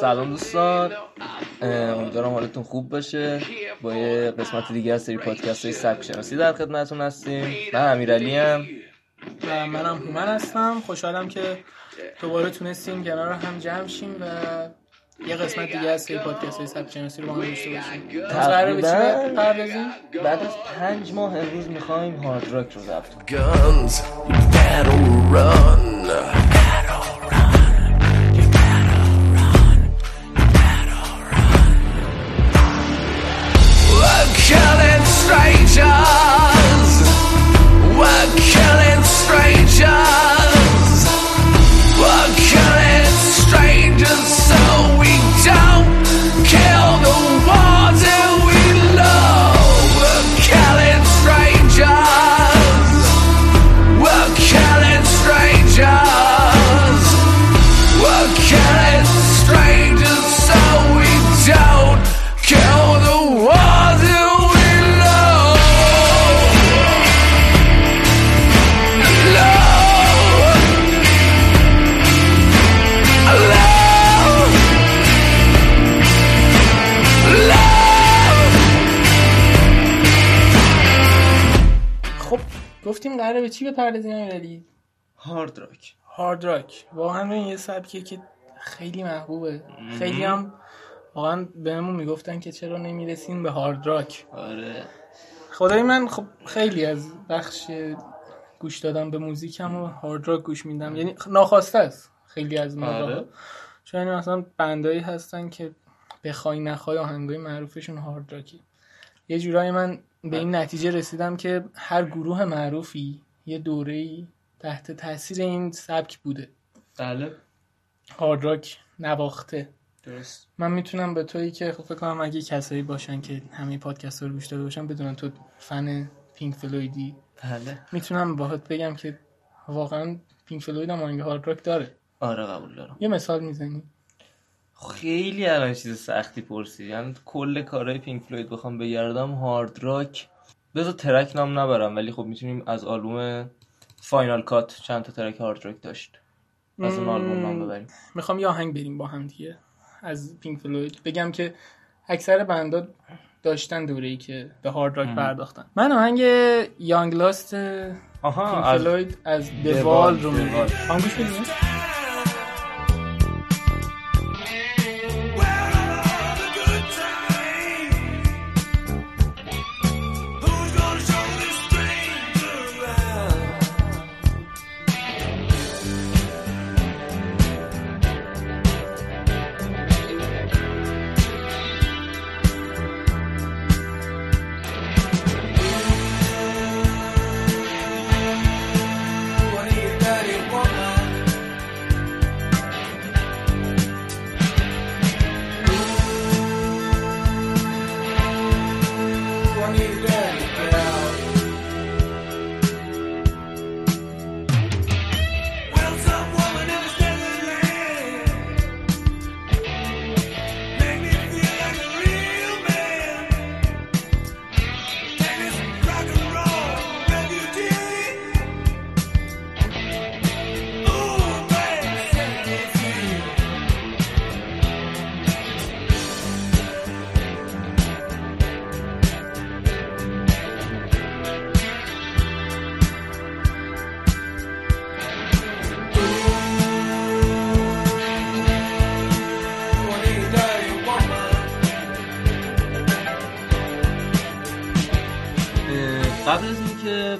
سلام دوستان، امیدوارم حالتون خوب باشه. با یه قسمت دیگه از سری پادکست های سبک شناسی در خدمتتون هستیم. من امیرعلیم و منم هومن هستم. خوشحالم که دوباره تونستیم کنار هم جمع شیم و یه قسمت دیگه از سری پادکست های سبک شناسی رو با هم داشته باشیم. بعد از 5 ماه امروز میخوایم هارد راک رو ضبط کنیم. به چی بپردازیم امیرعلی؟ هارد راک واقعا این یه سبکیه که خیلی محبوبه. خیلی هم واقعا بهمون میگفتن که چرا نمیرسین به هارد راک. آره خدای من، خب خیلی از بخش گوش دادم به موزیکم و هارد راک گوش میدم، یعنی ناخواسته است خیلی از ما. آره. چون مثلا بندایی هستن که بخوای نخوای آهنگای معروفشون هارد راکی. یه جورایی من به این نتیجه رسیدم که هر گروه معروفی یه دوره‌ای تحت تاثیر این سبک بوده. بله. هارد راک نواخته. درست. من میتونم به تویی که فکر کنم اگه کسایی باشن که همه پادکست رو گوش داده باشن بدونن تو فن پینک فلویدی. بله. میتونم باهات بگم که واقعا پینک فلوید هم آهنگ هارد راک داره. آره قبول دارم. یه مثال میزنی؟ خیلی الان چیز سختی پرسید. یعنی کل کارهای پینک فلوید بخوام بگردم هارد راک، بذار ترک نام نبرم، ولی خب میتونیم از آلبوم فاینال کات چند تا ترک هارد راک داشت از اون آلبوم نام ببریم. میخوام یه آهنگ بریم با هم دیگه از پینک فلوید، بگم که اکثر بندا داشتن دوره‌ای که به هارد راک پرداختن. من آهنگ یانگ لاست پینک فلوید از دوال رو میگم. هم گوش بدیم.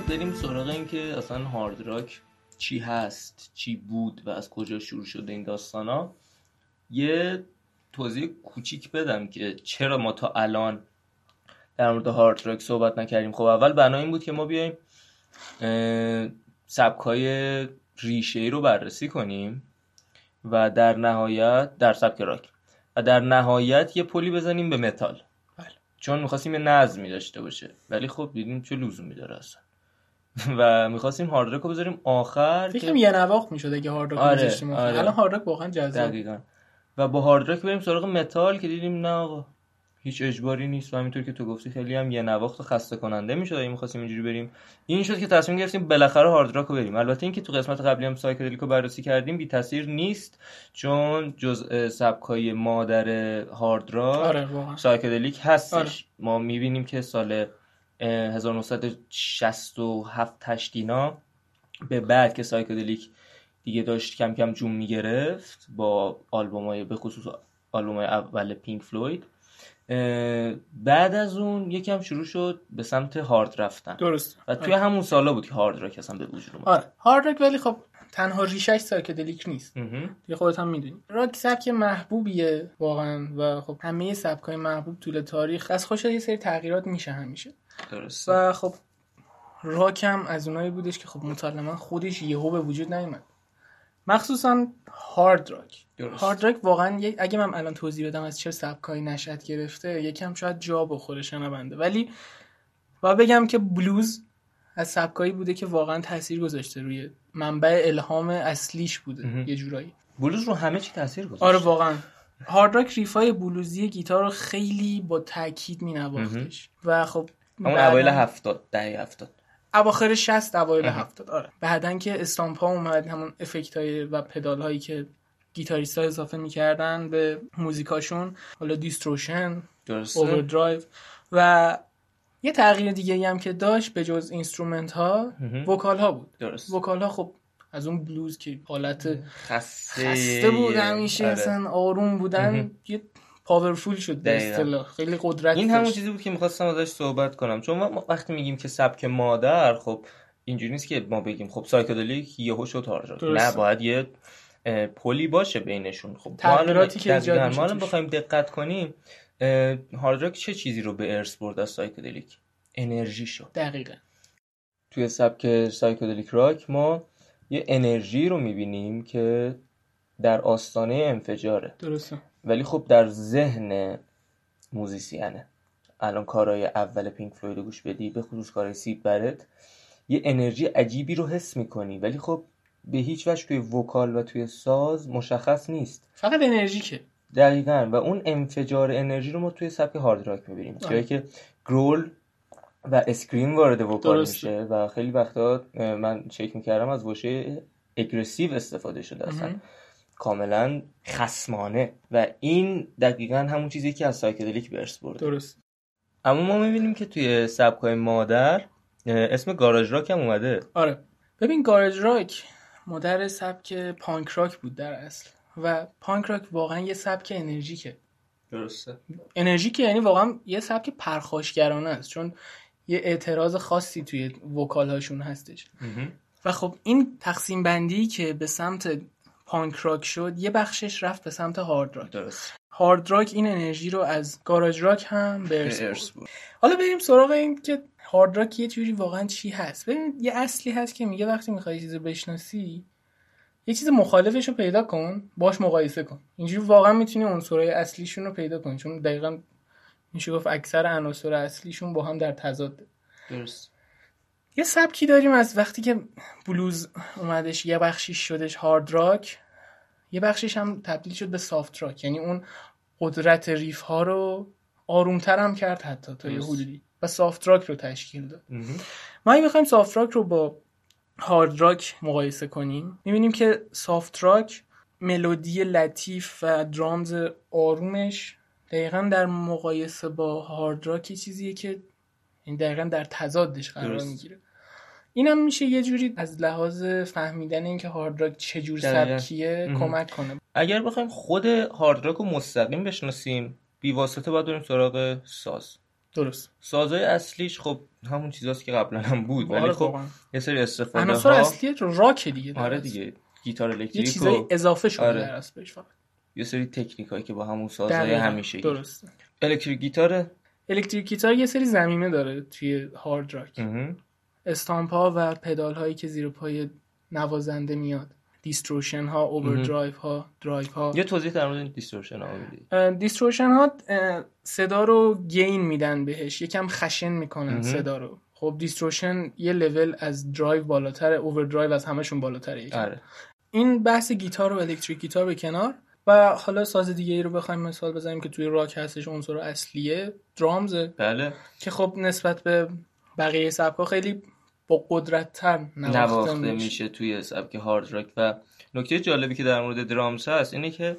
بریم سراغ این که اصلا هارد راک چی هست، چی بود و از کجا شروع شده این داستانا. یه توضیح کوچیک بدم که چرا ما تا الان در مورد هارد راک صحبت نکردیم. خب اول بنا این بود که ما بیایم سبکای ریشه‌ای رو بررسی کنیم و در نهایت در سبک راک و در نهایت یه پلی بزنیم به متال. بله. چون می‌خواستیم یه نظمی داشته باشه، ولی خب دیدیم چه لزومی داره اصلا و می‌خواستیم هارد راک رو بذاریم آخر. فکر کنم یه نواخت می‌شد اگه هارد راک می‌ذاشتیم. آره. الان هارد راک واقعا جذاب. دقیقاً. و با هارد راک بریم سراغ متال که دیدیم نه آقا هیچ اجباری نیست و همینطور که تو گفتی خیلی هم یه نواخت خسته کننده میشد اگه می‌خواستیم اینجوری بریم. این شد که تصمیم گرفتیم بالاخره هارد راک رو بریم. البته اینکه تو قسمت قبلی هم سایکدلیک رو بررسی کردیم بی تاثیر نیست، چون جزء سبکای مادر هارد راک سایکدلیک هستش. ما می‌بینیم که سال 1967 تشتینا به بعد که سایکدلیک دیگه داشت کم کم جون می‌گرفت با آلبوم‌های به خصوص آلبوم‌های اول پینک فلوید، بعد از اون یکم شروع شد به سمت هارد رفتن. درست. و توی همون سالا بود که هارد راک اصلا به وجود اومد. هارد راک ولی خب تنها ریشه‌اش سایکدلیک نیست. دیگه خودت هم میدونی. راک سبک محبوبیه واقعا و خب همه سبک‌های محبوب طول تاریخ از خودش یه سری تغییرات میشه همیشه. درست. و خب راک هم از اونایی بودش که خب مسلماً خودش یهو به وجود نیومد. مخصوصا هارد راک. هارد راک واقعا اگه من الان توضیح بدم از چه سبکایی نشأت گرفته یکم شاید جا بخوره شنونده، ولی و بگم که بلوز از سبکایی بوده که واقعا تاثیر گذاشته، روی منبع الهام اصلیش بوده یه جورایی. بلوز رو همه چی تاثیر گذاشته. آره واقعا هارد راک ریفای بلوزی گیتار رو خیلی با تاکید مینواختش و خب اون اوایل 70 دهه 70 اواخر 60 اوایل 70. آره بعدن که استامپ ها اومد، همون افکت های و پدال هایی که گیتاریست ها اضافه میکردن به موزیکاشون، حالا دیستروشن، اووردرایو و یه تغییر دیگه هم که داشت به جز اینسترومنت ها وکال ها بود. درست. وکال ها خب از اون بلوز که حالت خسته بود همیشه، اصلا آروم بودن، یه پاورفول شد به اصطلاح، خیلی قدرت. این همون چیزی بود که می‌خواستم ازش صحبت کنم، چون ما وقتی میگیم که سبک مادر، خب اینجوری نیست که ما بگیم خب سایکدلیک یهو شد هارد راک، نه باید یه پلی باشه بینشون. خب تغییراتی که ایجاد میشه ما بخوایم دقت کنیم، هارد راک چه چیزی رو به ارث برد از سایکدلیک؟ انرژی شد. دقیقاً توی سبک سایکدلیک راک ما یه انرژی رو می‌بینیم که در آستانه انفجاره. درسته. ولی خب در ذهن موزیسینه. الان کارهای اول پینک فلوید گوش بدی، به خصوص کارهای سیب برت، یه انرژی عجیبی رو حس میکنی، ولی خب به هیچ وجه توی وکال و توی ساز مشخص نیست، فقط انرژی که دقیقاً. و اون انفجار انرژی رو ما توی سبک هارد راک میبینیم، جایی که گرول و اسکریم وارد وکال میشه و خیلی وقتا من چک میکردم از واژه اگریسیو استفاده شده، اصلا کاملا خصمانه، و این دقیقاً همون چیزی که از سایکدلیک به ارث برده. درست. اما ما می‌بینیم که توی سبکای مادر اسم گاراژ راک هم اومده. آره ببین، گاراژ راک مادر سبک پانک راک بود در اصل، و پانک راک واقعاً یه سبک انرژیکه. درسته. انرژیکه یعنی واقعاً یه سبک پرخاشگرانه است، چون یه اعتراض خاصی توی وکال‌هاشون هستش. و خب این تقسیم بندی که به سمت پانک راک شد، یه بخشش رفت به سمت هارد راک. درست. هارد راک این انرژی رو از گاراژ راک هم به ارث برد. حالا بریم سراغ این که هارد راک یه جوری واقعا چی هست. ببین یه اصلی هست که میگه وقتی میخوای چیزی رو بشناسی، یه چیز مخالفش رو پیدا کن، باش مقایسه کن. اینجوری واقعا میتونی عنصرهای اصلیشون رو پیدا کنی، چون دقیقاً میشه گفت اکثر عناصر اصلیشون با هم در تضاد. درست. یه سبکی داریم از وقتی که بلوز اومدش، یه بخشیش شدش هارد راک، یه بخشیش هم تبدیل شد به سافت راک، یعنی اون قدرت ریف ها رو آرومتر هم کرد حتی تا یه حدودی و سافت راک رو تشکیل داد. ما اگه بخوایم سافت راک رو با هارد راک مقایسه کنیم، میبینیم که سافت راک ملودی لطیف و درامز آرومش دقیقاً در مقایسه با هارد راک یه چیزیه که این دقیقاً در تضادش قرار میگیره. اینم میشه یه جوری از لحاظ فهمیدن اینکه هارد راک چه جور سبکیه کمک کنه. اگر بخوایم خود هارد راک رو مستقیم بشناسیم، بی واسطه باید بریم سراغ ساز. درست. سازهای اصلیش خب همون چیزاست که قبلا هم بود، ولی خب یه سری استفاده ها عناصر اصلی راک دیگه. آره دیگه، گیتار الکتریک یه چیزای اضافه شده در اصلش، فقط یه سری تکنیکایی که با همون سازهای همیشگی. درسته. الکتریک گیتار یه سری زمینه داره توی هارد راک. استامپ ها و پدال هایی که زیر پای نوازنده میاد، دیستروشن ها، اووردرایو ها، درایو ها. یه توضیح در مورد دیستروشن ها بدید. دیستروشن ها صدا رو گین میدن بهش، یکم خشن میکنن صدا رو. خب دیستروشن یه لول از درایو بالاتر، اووردرایو از همشون بالاتره. آره. این بحث گیتار و الکتریک گیتار به کنار، و حالا ساز دیگه ای رو بخوایم مثال بزنیم که توی راک هستش عنصر اصلیه، درامز. بله. که خب نسبت به بقیه سبک‌ها خیلی با قدرت‌تر نواخته میشه توی سبک هارد راک. و نکته جالبی که در مورد درامز هست اینه که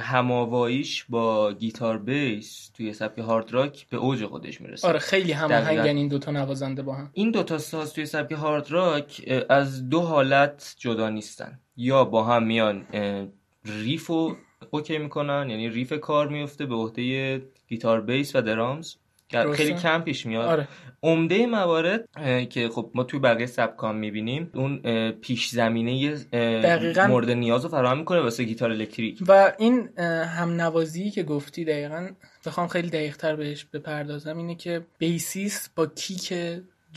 هماواییش با گیتار بیس توی سبک هارد راک به اوج خودش میرسه. آره خیلی هماهنگن این دوتا نوازنده با هم. این دوتا ساز توی سبک هارد راک از دو حالت جدا نیستن، یا با هم میان ریفو اوکی میکنن، یعنی ریف کار میفته به عهده گیتار بیس و درامز که خیلی کم پیش میاد. آره. عمده موارد که خب ما توی بقیه سبکام میبینیم اون پیش زمینه مورد نیازو فراهم میکنه واسه گیتار الکتریک. و این هم نوازی که گفتی دقیقاً بخوام خیلی دقیق‌تر بهش بپردازم اینه که بیسیست با کیک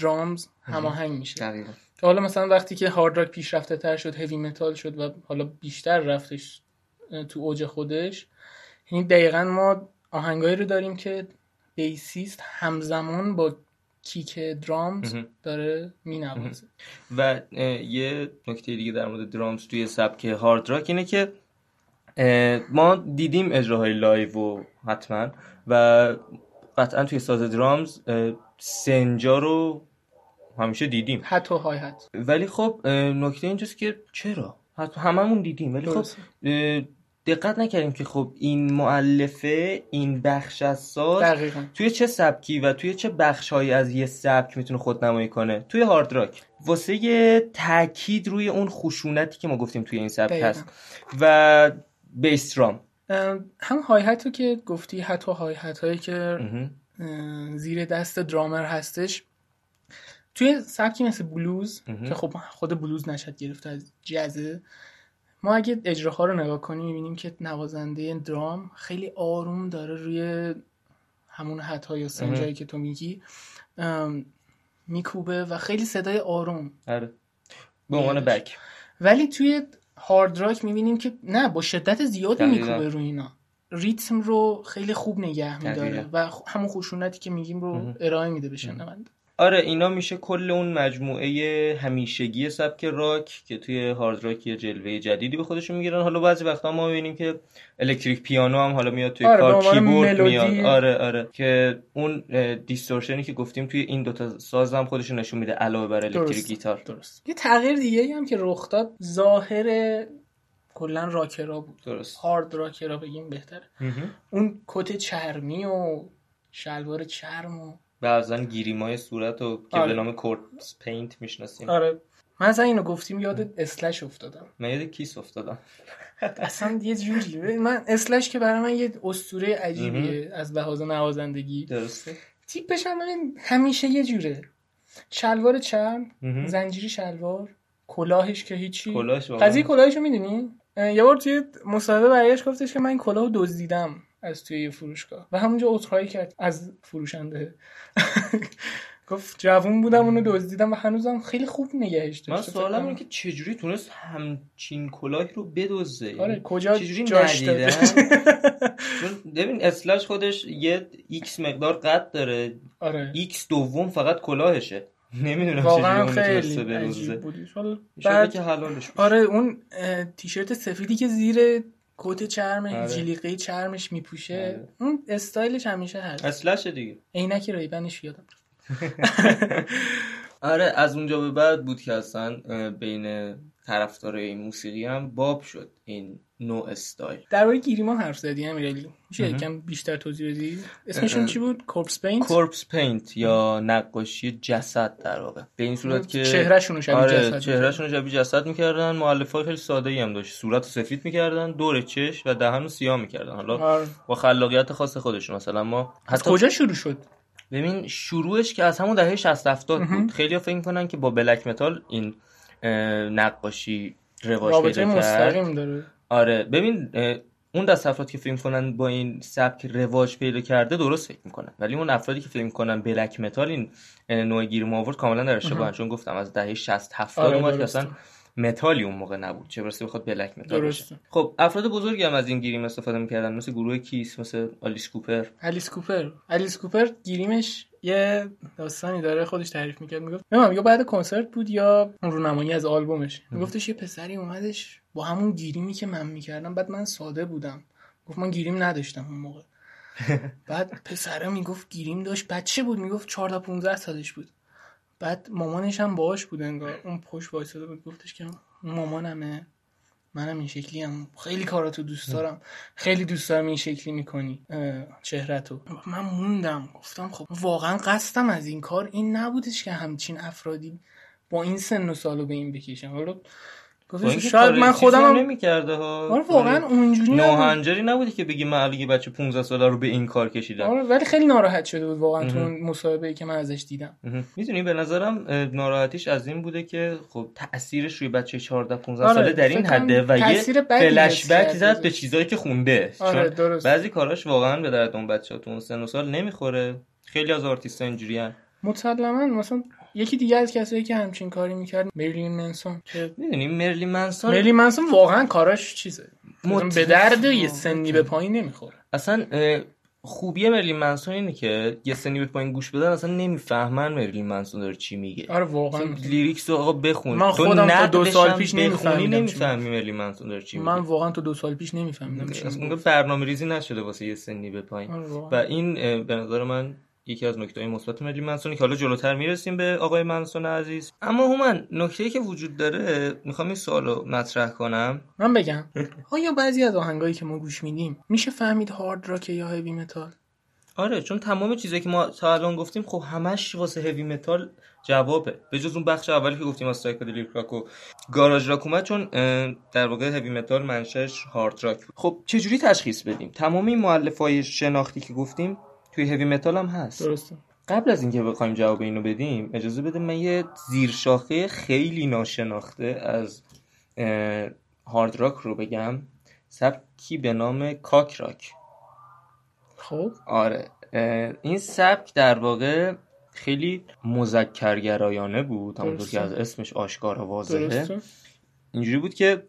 درامز هماهنگ میشه. دقیقاً. که حالا مثلا وقتی که هارد راک پیشرفته تر شد، هیوی متال شد و حالا بیشتر رفتش تو اوج خودش، یعنی دقیقاً ما آهنگایی رو داریم که بیسیست همزمان با کیک درامز داره مینوازه. و یه نکته دیگه در مورد درامز توی سبک هارد راک اینه که ما دیدیم اجراهای لایو و حتما و قطعا توی ساز درامز سنجا رو همیشه دیدیم، حتی های حت. ولی خب نکته اینجاست که چرا هممون دیدیم ولی درست. خب دقت نکردیم که خب این مؤلفه این بخش از ساز دقیقا. توی چه سبکی و توی چه بخش‌هایی از یه سبک میتونه خودنمایی کنه. توی هارد راک واسه یه تاکید روی اون خشونتی که ما گفتیم توی این سبک دقیقا. هست و بیس درام هم های هت که گفتی، حتی های هت هایی که زیر دست درامر هستش توی سبکی مثل بلوز که خب خود بلوز نشأت گرفته از جزه، ما اگه اجراها رو نگاه کنیم می‌بینیم که نوازنده درام خیلی آروم داره روی همون حدها یا سنجایی که تو میگی میکوبه و خیلی صدای آروم به عنوان بک. ولی توی هارد راک می‌بینیم که نه، با شدت زیادی میکوبه روی اینا، ریتم رو خیلی خوب نگه می‌داره و همون خشونتی که میگیم رو ارائه میده به شنونده. آره اینا میشه کل اون مجموعه همیشگی سبک راک که توی هارد راک یه جلوه جدیدی به خودشون میگیرن. حالا بعضی وقتا ما میبینیم که الکتریک پیانو هم حالا میاد توی کار، کیبورد میاد. آره که اون دیستورشنی که گفتیم توی این دوتا ساز هم خودشون نشون میده علاوه بر الکتریک گیتار. درست. یه تغییر دیگه هم که رخ داد ظاهر کلا راکرا بود. درست. هارد راکرا بگیم بهتره. اون کت چرمی و شلوار چرم و بعضاً گیریمای صورتو که به نام کورپس پینت میشناسیم. آره من از اینو گفتیم یاد اسلش افتادم. من یاد کیس افتادم. اصلا یه جوری من اسلش که برای من یه اسطوره عجیبیه از لحاظ نوازندگی. درسته. تیپش هم همیشه یه جوره، شلوار چرم، زنجیری شلوار، کلاهش که هیچی. قضیه کلاهشو میدونی؟ یه بار توی مصاحبه برایش گفتش که من کلاهو دزدیدم از توی یه فروشگاه و همونجا اوترایی کرد از فروشنده. گفت جوون بودم اونو دزدیدم و هنوزم خیلی خوب نگهش داشتم. من سوالم اینه که چجوری تونست همچین کلاهی رو بدزده؟ آره کجا جاش داده؟ ببین اسلش خودش یه ایکس مقدار قد داره. آره. ایکس دوم فقط کلاهشه. نمیدونم واقعا خیلی عجیب بودی. شاید که حلالش بود. آره اون تیشرت سفیدی که زیر کت چرم جلیقه چرمش میپوشه اون استایلش همیشه هست. اصلاشه دیگه. عینک رایبنش یادم رفت. آره از اونجا به بعد بود که اصلا بین طرفدارای این موسیقی هم باب شد این نوع استایل. درباره گیریما حرف زدی امیرعلی، میشه یکم بیشتر توضیح بدی؟ اسمشون چی بود؟ کورپس پینت. کورپس پینت یا نقاشی جسد در واقع. به این صورت که چهرهشون شبیه جسد. چهرهشون شبیه جسد می‌کردن. مؤلفه‌ها خیلی ساده‌ای هم داشت. صورت سفید می‌کردن، دور چش و دهنو سیاه می‌کردن. حالا با خلاقیت خاص خودشون. مثلا ما از کجا شروع شد؟ ببین شروعش که از همون دهه 60 70 بود. خیلی‌ها فکر می‌کنن که با بلک متال این نقاشی رواج پیدا کرد. آره ببین اون دست افراد که فیلم کنن با این سبک رواج پیدا کرده درست فکر میکنن، ولی اون افرادی که فیلم کنن بلک متال این نوع گیریم آورد کاملا در اشتباهن. چون گفتم از دهه 60 70 اومد که اصلا متالی اون موقع نبود، چه برسه بخواد بلک متال باشه. خب افراد بزرگی هم از این گیریم استفاده میکردن، مثل گروه کیس، مثل آلیس کوپر. آلیس کوپر گیریمش یه داستانی داره خودش تعریف میکرد، میگفت نمیدونم یا بعد کنسرت بود یا اون رونمایی از آلبومش، میگفتش یه پسری اومدش با همون گیریمی که من میکردم، بعد من ساده بودم، گفت من گیریم نداشتم اون موقع بعد پسره میگفت گیریم داشت، بچه بود، میگفت 14 15 سالش بود، بعد مامانش هم باهاش بود انگار، اون پشت وایساده بود، گفتش که مامانمه، منم این شکلی هم، خیلی کاراتو دوست دارم، خیلی دوست دارم این شکلی میکنی چهرتو. من موندم، گفتم خب واقعا قصدم از این کار این نبودش که همچین افرادی با این سن و سالو به این بکشن. حالا شاید من خودم نمی‌کرده ها، واقعا اونجوری ناهنجاری نبودی که بگی من علی بچه 15 ساله رو به این کار کشیدم. آره ولی خیلی ناراحت شده بود واقعا تو اون مصاحبه‌ای که من ازش دیدم. میدونی به نظرم ناراحتیش از این بوده که خب تأثیرش روی بچه 14 15 ساله در این حده و یه فلش بک زد به چیزایی که خونده. چون بعضی کاراش واقعا به درد اون بچه‌ها تو اون سن و سال نمیخوره. خیلی از آرتیست‌ها اینجوریان. مسلماً. مثلا یکی دیگه از کسایی که همچین کاری میکرد مرلین منسون. میدونی مرلین منسون واقعا کاراش چیزه به درد یه سنی به پایین نمیخوره. اصلا خوبیه مرلین منسون اینه که یه سنی به پایین گوش بدن اصلا نمیفهمن مرلین منسون داره چی میگه. آره واقعا لیریکس رو آقا بخون. من خودم تا 2 سال پیش نمیفهمیدم مرلین منسون داره چی میگه. من واقعا تا 2 سال پیش نمیفهمیدم چی میگه. اون برنامه‌ریزی نشده واسه یه سنی به پایین و این به نظر من یکی از نکته‌های مثبت مرلین منسون که حالا جلوتر میرسیم به آقای منسون عزیز. اما هومن نکته‌ای که وجود داره میخوام این سوالو مطرح کنم. من بگم آیا بعضی از آهنگایی که ما گوش میدیم میشه فهمید هارد راک یا هیوی متال؟ آره چون تمام چیزایی که ما تا الان گفتیم خب همش واسه هیوی متال جوابه، به جز اون بخش اولی که گفتیم از سایکدلیک راک و گاراژ راک اومد، چون در واقع هیوی متال منشأش هارد راک بود. خب چه جوری تشخیص بدیم؟ تمام این مؤلفه‌های شناختی که گفتیم توی هیوی متال هم هست. درسته. قبل از اینکه بخوایم جواب اینو بدیم اجازه بده من یه زیرشاخه خیلی ناشناخته از هارد راک رو بگم، سبکی به نام کاک راک. خب آره این سبک در واقع خیلی مذکرگرایانه بود، همونطور که از اسمش آشکار و واضحه. درسته. اینجوری بود که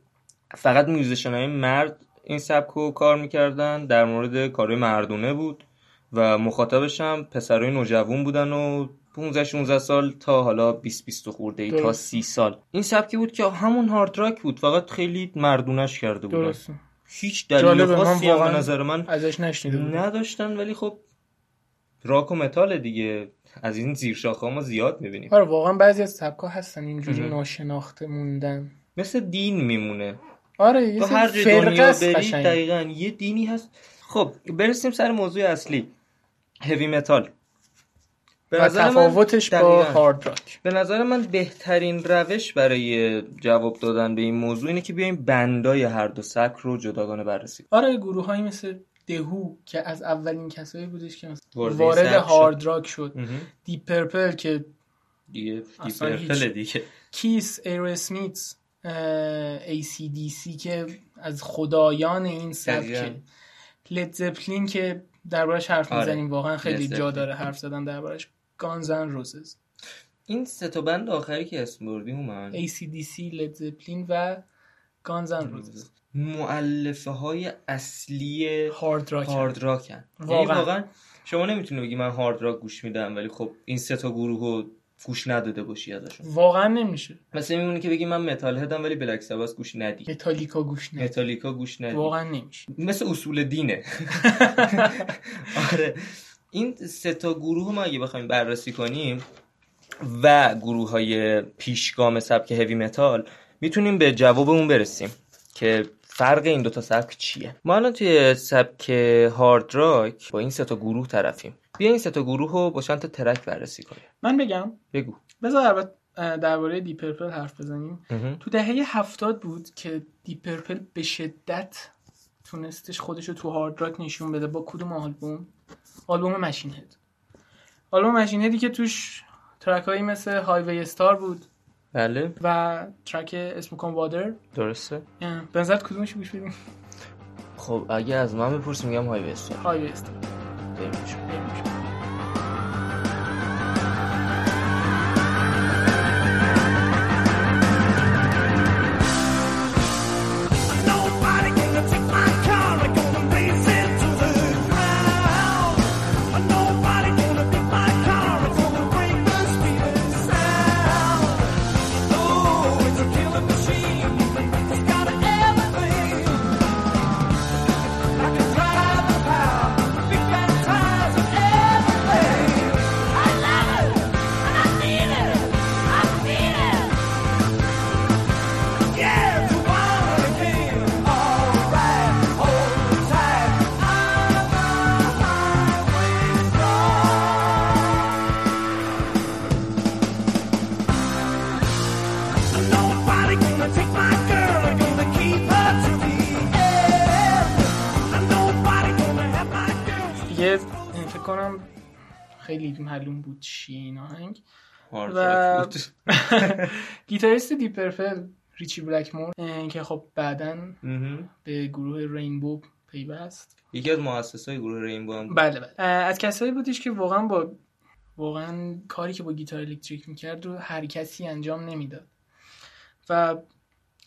فقط میوزیشن‌های مرد این سبک رو کار میکردن، در مورد کارهای مردونه بود و مخاطبش هم پسرای نوجوان بودن و 15 16 سال تا حالا 20 خورده ای تا 30 سال. این سبکی بود که همون هارد راک بود، فقط خیلی مردونش کرده بودن. درسته. هیچ دلیل خاصی به نظر من ازش نشنیدم نداشتن، ولی خب راک و متال دیگه، از این زیرشاخه‌ها ما زیاد می‌بینیم. آره واقعا بعضی از سبک‌ها هستن اینجوری ناشناخته موندن، مثل دین میمونه. آره یه سری فرقه بری دقیقاً یه دینی هست. خب برسیم سر موضوع اصلی هیوی متال و تفاوتش با هارد راک. به نظر من بهترین روش برای جواب دادن به این موضوع اینه که بیایم بندای هر دو سبک رو جداگانه بررسی کنیم. آره گروه‌هایی مثل دهو که از اولین کسایی بودش که وارد هارد راک شد، دیپ پرپل که دیگه کیس، ایروسمیت، AC/DC که از خدایان این سبک، لد زپلین که دربارش حرف میزنیم واقعا خیلی جا داره حرف زدن دربارش، گانز ن روزز. این سه تا بند آخری که اسم بردیم من AC/DC، لد زپلین و گانز ن روزز مؤلفه های اصلی هارد راکن. واقعا شما نمیتونی بگی من هارد راک گوش میدم ولی خب این سه تا گروهو گوش نداده باشی ازشون، واقعا نمیشه. مثلا میمونه که بگی من متال هدم ولی بلک سبت گوش ندی، متالیکا گوش ندی، واقعا نمیشه. مثل اصول دینه. آره این سه تا گروه ما اگه بخوایم بررسی کنیم و گروه‌های پیشگام سبک هیوی متال میتونیم به جوابمون برسیم که فرق این دوتا سبک چیه. ما الان توی سبک هارد راک با این سه تا گروه طرفیم. بیا این سه تا گروه رو با چند تا ترک بررسی کنیم. من بگم؟ بگو. بذار درباره دیپ پرپل حرف بزنیم. تو دهه 70 بود که دیپ پرپل به شدت تونستش خودش رو تو هارد راک نشون بده. با کدوم آلبوم؟ آلبوم ماشین هد. آلبوم ماشین هدی که توش ترک هایی مثل هایوی استار بود. بله. و ترک اسم کن وادر. درسته. به نظرت کدومش گوش بدیم؟ خب اگه از من بپرسی میگم هایوی استار. هایوی استار. Thank you. کنم خیلی معلوم بود چیه این آهنگ. و گیتاریست دیپ پرپل ریچی بلکمور که خب بعداً به گروه رینبو پیوست، یکی از مؤسسای گروه رینبو هم بود. بله بله، از کسایی بودیش که واقعاً کاری که با گیتار الکتریک میکرد رو هر کسی انجام نمیداد و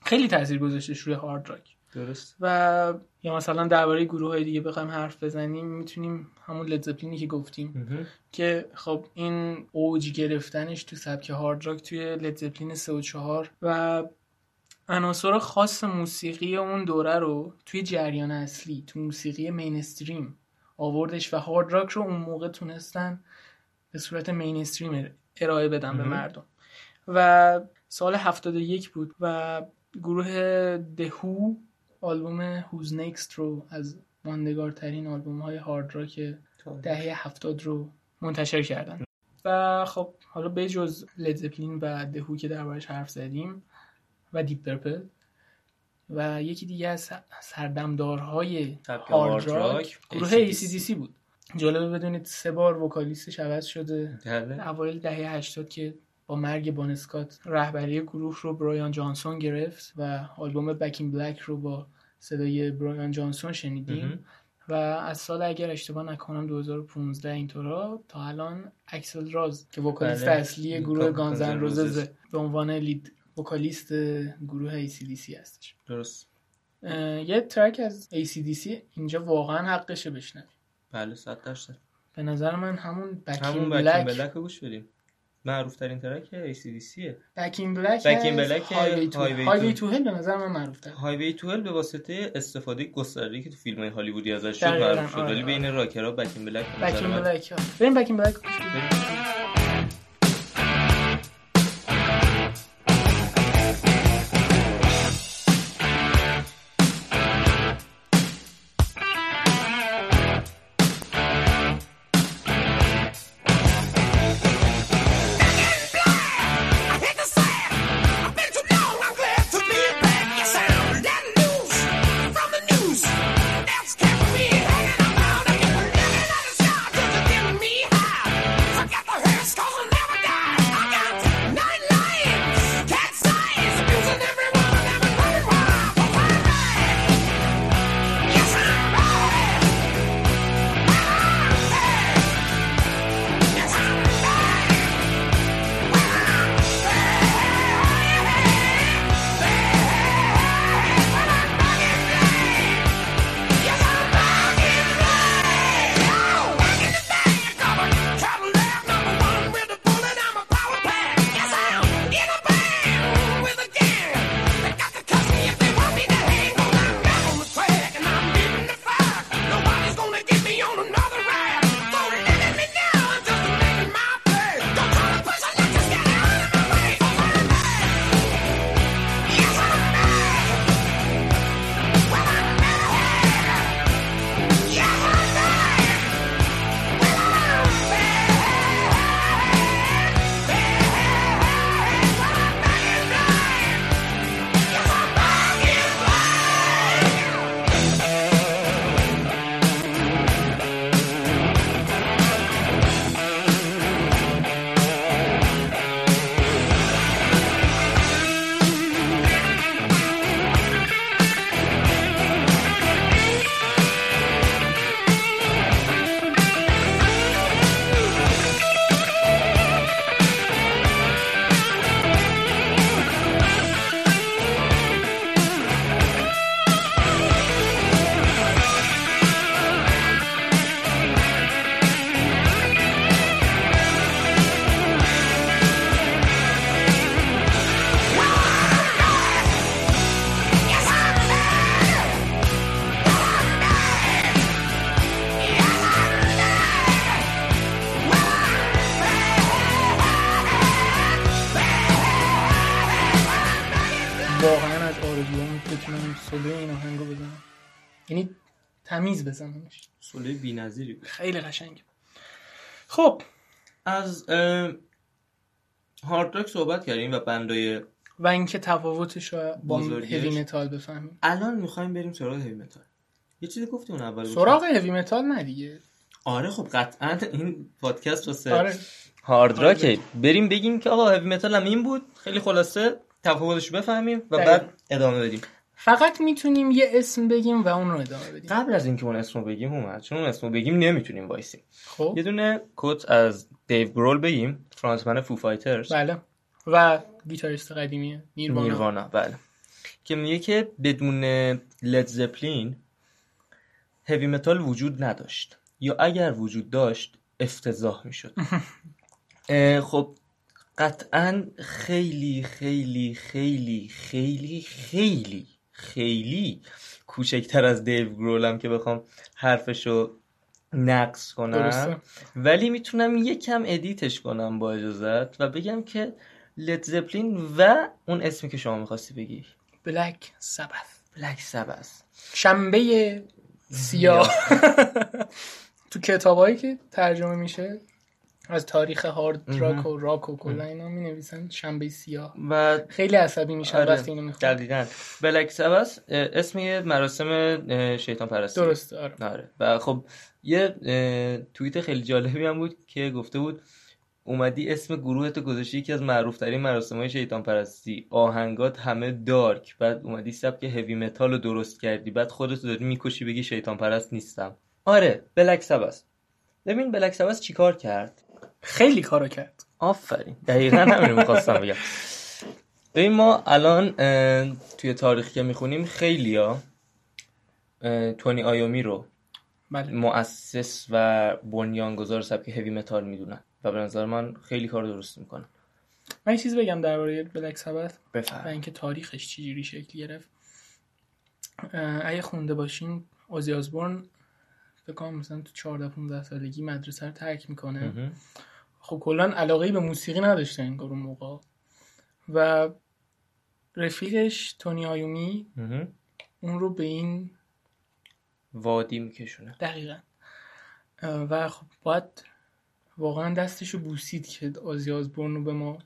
خیلی تاثیر گذاشتش روی هارد راک. درست. و یا مثلا درباره گروه‌های دیگه بخوایم حرف بزنیم، میتونیم همون لد زپلینی که گفتیم که خب این اوج گرفتنش تو سبک هارد راک توی لد زپلین 3 و 4 و عناصر خاص موسیقی اون دوره رو توی جریان اصلی، تو موسیقی مینستریم آوردش و هارد راک رو اون موقع تونستن به صورت مینستریم ارائه بدن به مردم. و سال 71 بود و گروه دهو آلبوم هوز نیکست رو از ماندگارترین آلبوم های هارد راک دهه 70 رو منتشر کردن. و خب حالا به جز لد زپلین و دهو که دربارش حرف زدیم و دیپ پرپل و یکی دیگه از سردمدارهای هارد راک گروه AC/DC بود. جالبه بدونید 3 بار وکالیستش عوض شده. اوایل دهه 80 که با مرگ بون اسکات رهبری گروه رو برایان جانسون گرفت و آلبوم بکینگ بلک رو با صدای برایان جانسون شنیدیم و از سال اگر اشتباه نکنم 2015 اینطورا تا الان اکسل راز که وکالیست اصلی گروه گانز ن روزز به عنوان لید وکالیست گروه AC/DC هستش. درست. یه ترک از AC/DC اینجا واقعا حقشه بشنویم. بله 100%. به نظر من همون بکینگ بلک رو گوش بدیم. معروف ترین ترک ACDCه. بکینگ بلک هایوی تو هل به نظر من معروف تره. هایوی تو هل به واسطه استفاده گسترده‌ای که تو فیلم‌های هالیوودی ازش شد معروف شد، ولی بین راکرها بکینگ بلک بریم بکینگ بلک. تمیز بزنمش. سوله بی‌نظیری بود. خیلی قشنگه. خب از هارد راک صحبت کردیم و بندای و اینکه تفاوتش رو با هیوی متال بفهمیم. الان می‌خوایم بریم سراغ هیوی متال. یه چیزی گفتیم اون اول. سراغ هیوی متال نه دیگه. آره خب قطعا این پادکست واسه هارد راک بریم بگیم که آقا هیوی متال هم این بود، خیلی خلاصه تفاوتش بفهمیم و بعد ادامه بدیم. فقط میتونیم یه اسم بگیم و اون رو ادامه بدیم. قبل از اینکه اون اسمو بگیم اومد، چون اون اسمو بگیم نمیتونیم وایسیم. خب یه دونه کوت از دیو گرول بگیم، فرانسمن فو فایترز. بله. و گیتاریست قدیمی نیروانا. بله. که میگه که بدون لد زپلین هیوی متال وجود نداشت، یا اگر وجود داشت افتضاح میشد. خب قطعاً خیلی خیلی خیلی خیلی خیلی خیلی کوچکتر از دیو گرولم که بخوام حرفشو نقص کنم. درسته. ولی میتونم یکم ادیتش کنم با اجازت و بگم که لد زپلین و اون اسمی که شما میخواستی بگی بلک سبت. بلک سبت شنبه سیاه تو کتابایی که ترجمه میشه از تاریخ هارد راک و راک و کلا اینا می نویسن شنبه سیاه و خیلی عصبی میشن وقتی اینو میخونن. دقیقاً بلک سبت اسم مراسم شیطان پرستی. درست آره. آره. و خب یه توییت خیلی جالبی هم بود که گفته بود اومدی اسم گروه تو گذاشتی یکی از معروف ترین مراسم های شیطان پرستی، آهنگات همه دارک، بعد اومدی سبک هیوی متال رو درست کردی، بعد خودت داری میکشی بگی شیطان پرست نیستم. آره بلک سبت. ببین بلک سبت چیکار کرد؟ خیلی کارو کرد. آفرین. دقیقاً همین رو می‌خواستم بگم. ببین ما الان توی تاریخ که می‌خونیم خیلیا تونی آیومی رو بله مؤسس و بنیانگذار سبک هیوی متال میدونن و به نظر من خیلی کار درست میکنن. من یه چیز بگم درباره بلک سبت و اینکه تاریخش چجوری شکل گرفت. اگه خونده باشین آزی آزبورن بکنم مثلا تو 14-15 سالگی مدرسه رو ترک میکنه. خب کلان علاقهی به موسیقی نداشته این گروه موقع و رفیقش تونی آیومی اون رو به این وادی میکشونه. دقیقا. و خب باید واقعا دستشو بوسید که آزی آزبورن رو به ما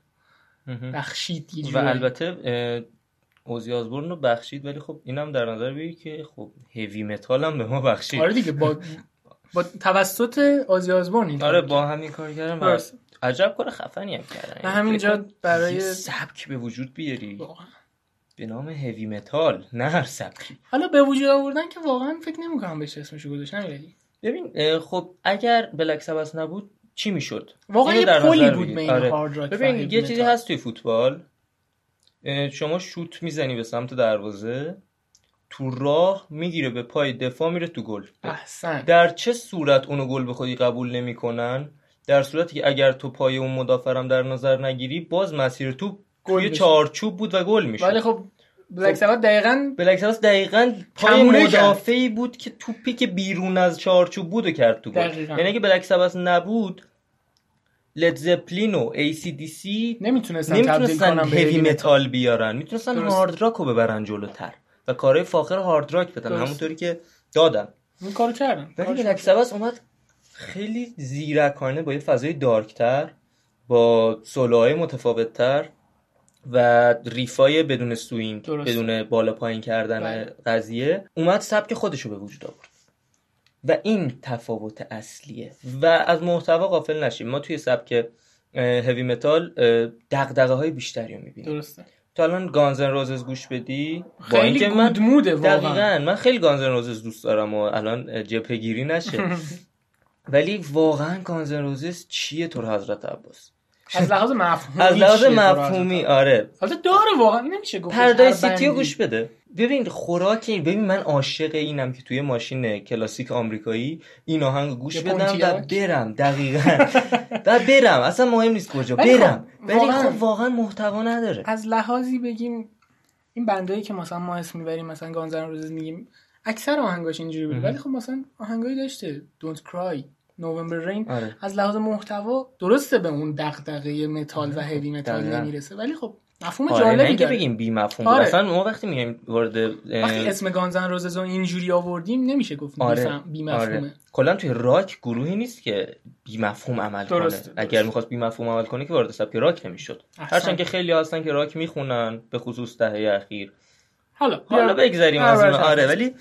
بخشید و البته آزی آزبورن رو بخشید، ولی خب اینم در نظر بگیر که خب هیوی متال هم به ما بخشید. آره دیگه با توسط آزی آزبورن. آره با همین کار کردن و عجب کار خفنی هم کردن. و همینجا برای سبک به وجود بیاری به نام هیوی متال، نه هر سبکی. حالا به وجود آوردن که واقعا فکر نمی‌کنم بهش اسمشو گذاشتن. ببین خب اگر بلک سبت نبود چی میشد؟ واقعا یه پلی بود بین هارد راک. ببین یه چیزی هست توی فوتبال، شما شوت میزنی به سمت دروازه، تو راه میگیره به پای دفاع میره تو گل. احسن. در چه صورت اونو گل به خودی قبول نمیکنن؟ در صورتی که اگر تو پای اون مدافعم در نظر نگیری باز مسیر تو یه چارچوب بود و گل میشه. ولی خب بلک سبت دقیقاً پای مدافعی بود که توپی که بیرون از چارچوب بود و کرد تو گل. یعنی اگه بلک سبت نبود لد زپلین و AC/DC نمیتونستن هیوی متال بیارن، میتونستن هارد راک رو ببرن جلوتر و کارهای فاخر هارد راک بدن، همونطوری که دادن. این کارو کردن. ولی بلک سبت اومد خیلی زیرکانه با یه فضای دارکتر، با سولوهای متفاوت‌تر و ریفای بدون سوینگ، بدون بالا پایین کردن قضیه، اومد سبک خودشو به وجود آورد. و این تفاوت اصلیه و از محتوا غافل نشیم. ما توی سبک هیوی متال دغدغه‌های بیشتری رو می‌بینیم. درسته. تو الان گانز ن روزز گوش بدی با اینکه من موده واقعا من خیلی گانز ن روزز دوست دارم و الان جبهه گیری نشه ولی واقعا گانز ن روزز چیه تو حضرت عباس از لحاظ مفهومی آره البته داره واقعا نمیشه گفت. پردیس سیتیو گوش بده. ببین خوراکی، ببین من عاشق اینم که توی ماشین کلاسیک آمریکایی این آهنگ گوش بدم و برم. دقیقاً و برم، اصلا مهم نیست کجا برم، ولی خب واقعا محتوا نداره. از لحاظی بگیم این بندایی که مثلا ما اسم میبریم، مثلا گانز ن روزز میگیم، اکثر آهنگاش اینجوری بود. ولی خب مثلا آهنگایی داشته Don't Cry، نوامبر رین. آره. از لحاظ محتوا درسته به اون دغدغه متال و هیوی متال نمیرسه، ولی خب مفهوم جالبی که بگیم بی مفهوم. آره. اصلا ما وقتی میگیم وارد وقتی اسم گانز ن روزز اینجوری آوردیم نمیشه گفت بی مفهومه. آره. کلا توی راک گروهی نیست که بی مفهوم عمل کنه. اگر می‌خواست بی مفهوم عمل کنه که وارد سبک راک نمیشد. هرچند که خیلی هستن که راک میخونن، به خصوص دهه اخیر. حالا بگذریم از اون. آره ولی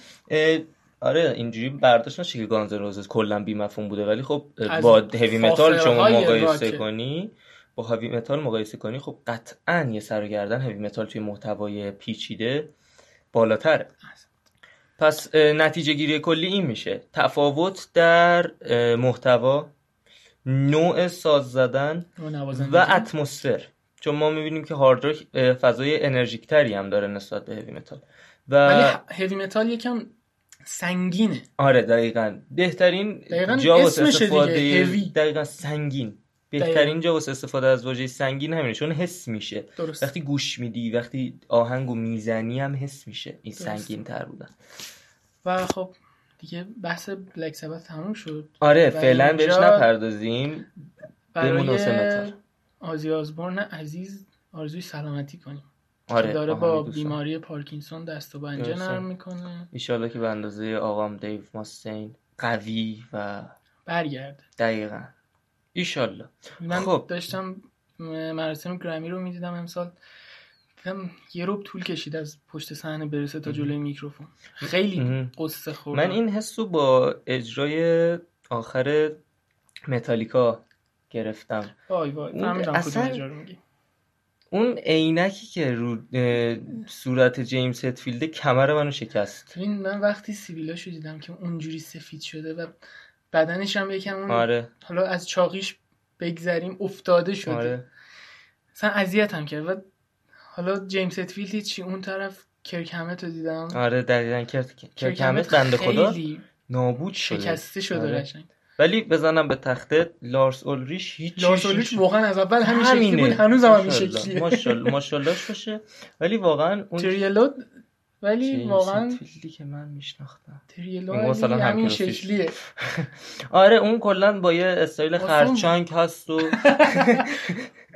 آره اینجوری برداشت نشه که گانز ن روزز کلا بی مفهوم بوده، ولی خب با هیوی متال شما مقایسه کنی، با هیوی متال مقایسه کنی، خب قطعاً یه سر و گردن هیوی متال توی محتوای پیچیده بالاتره. پس نتیجه گیری کلی این میشه تفاوت در محتوا، نوع ساز زدن و اتمسفر، چون ما میبینیم که هارد راک فضای انرژیک تری هم داره نسبت به هیوی متال و ولی هیوی متال یکم سنگینه. آره دقیقاً بهترین جا واسه استفاده دقیقاً سنگین، بهترین جا واسه استفاده از واژه سنگین همینه، چون حس میشه درست. وقتی گوش میدی، وقتی آهنگو میزنی هم حس میشه این سنگین تر بودن. و خب دیگه بحث بلک سبت تموم شد. آره فعلا بهش نپردازیم، بمون واسه آزی آزبورن عزیز آرزوی سلامتی کنیم. آره داره با بیماری پارکینسون دست و پنجه نرم میکنه، ان شاءالله که به اندازه آقام دیو ماستین قوی و برگرده. دقیقاً ان شاءالله. من خب داشتم مراسم گرمی رو میدیدم امسال، یه روب طول کشید از پشت صحنه برسه تا جلوی میکروفون، خیلی قصه خورد. من این حسو با اجرای آخر متالیکا گرفتم. وای وای فهمیدم کدوم اجرا رو میگی. اون عینکی که رو صورت جیمز هتفیلد کمر منو شکست. ببین من وقتی سیبیلاشو دیدم که اونجوری سفید شده و بدنش هم یکم اون آره. حالا از چاقیش بگذریم افتاده شده. آره. اصلا اذیتم کرد. و حالا جیمز هتفیلد چی اون طرف کرکمتو دیدم. آره دقیقاً کرکمت بنده خدا نابود شده. شکسته شده قشنگ. ولی بزنم به تخته لارس اولریش هیچ، لارس اولریش واقعا از اول همین شکلی بود، هنوز هم همین شکلیه. ماشاءالله ماشاءالله باشه. ولی واقعا اون تریلود، ولی واقعا فیلدی که من میشناختم تریلود همین شکلیه. آره اون کلا با یه استایل خرچنگ هست. و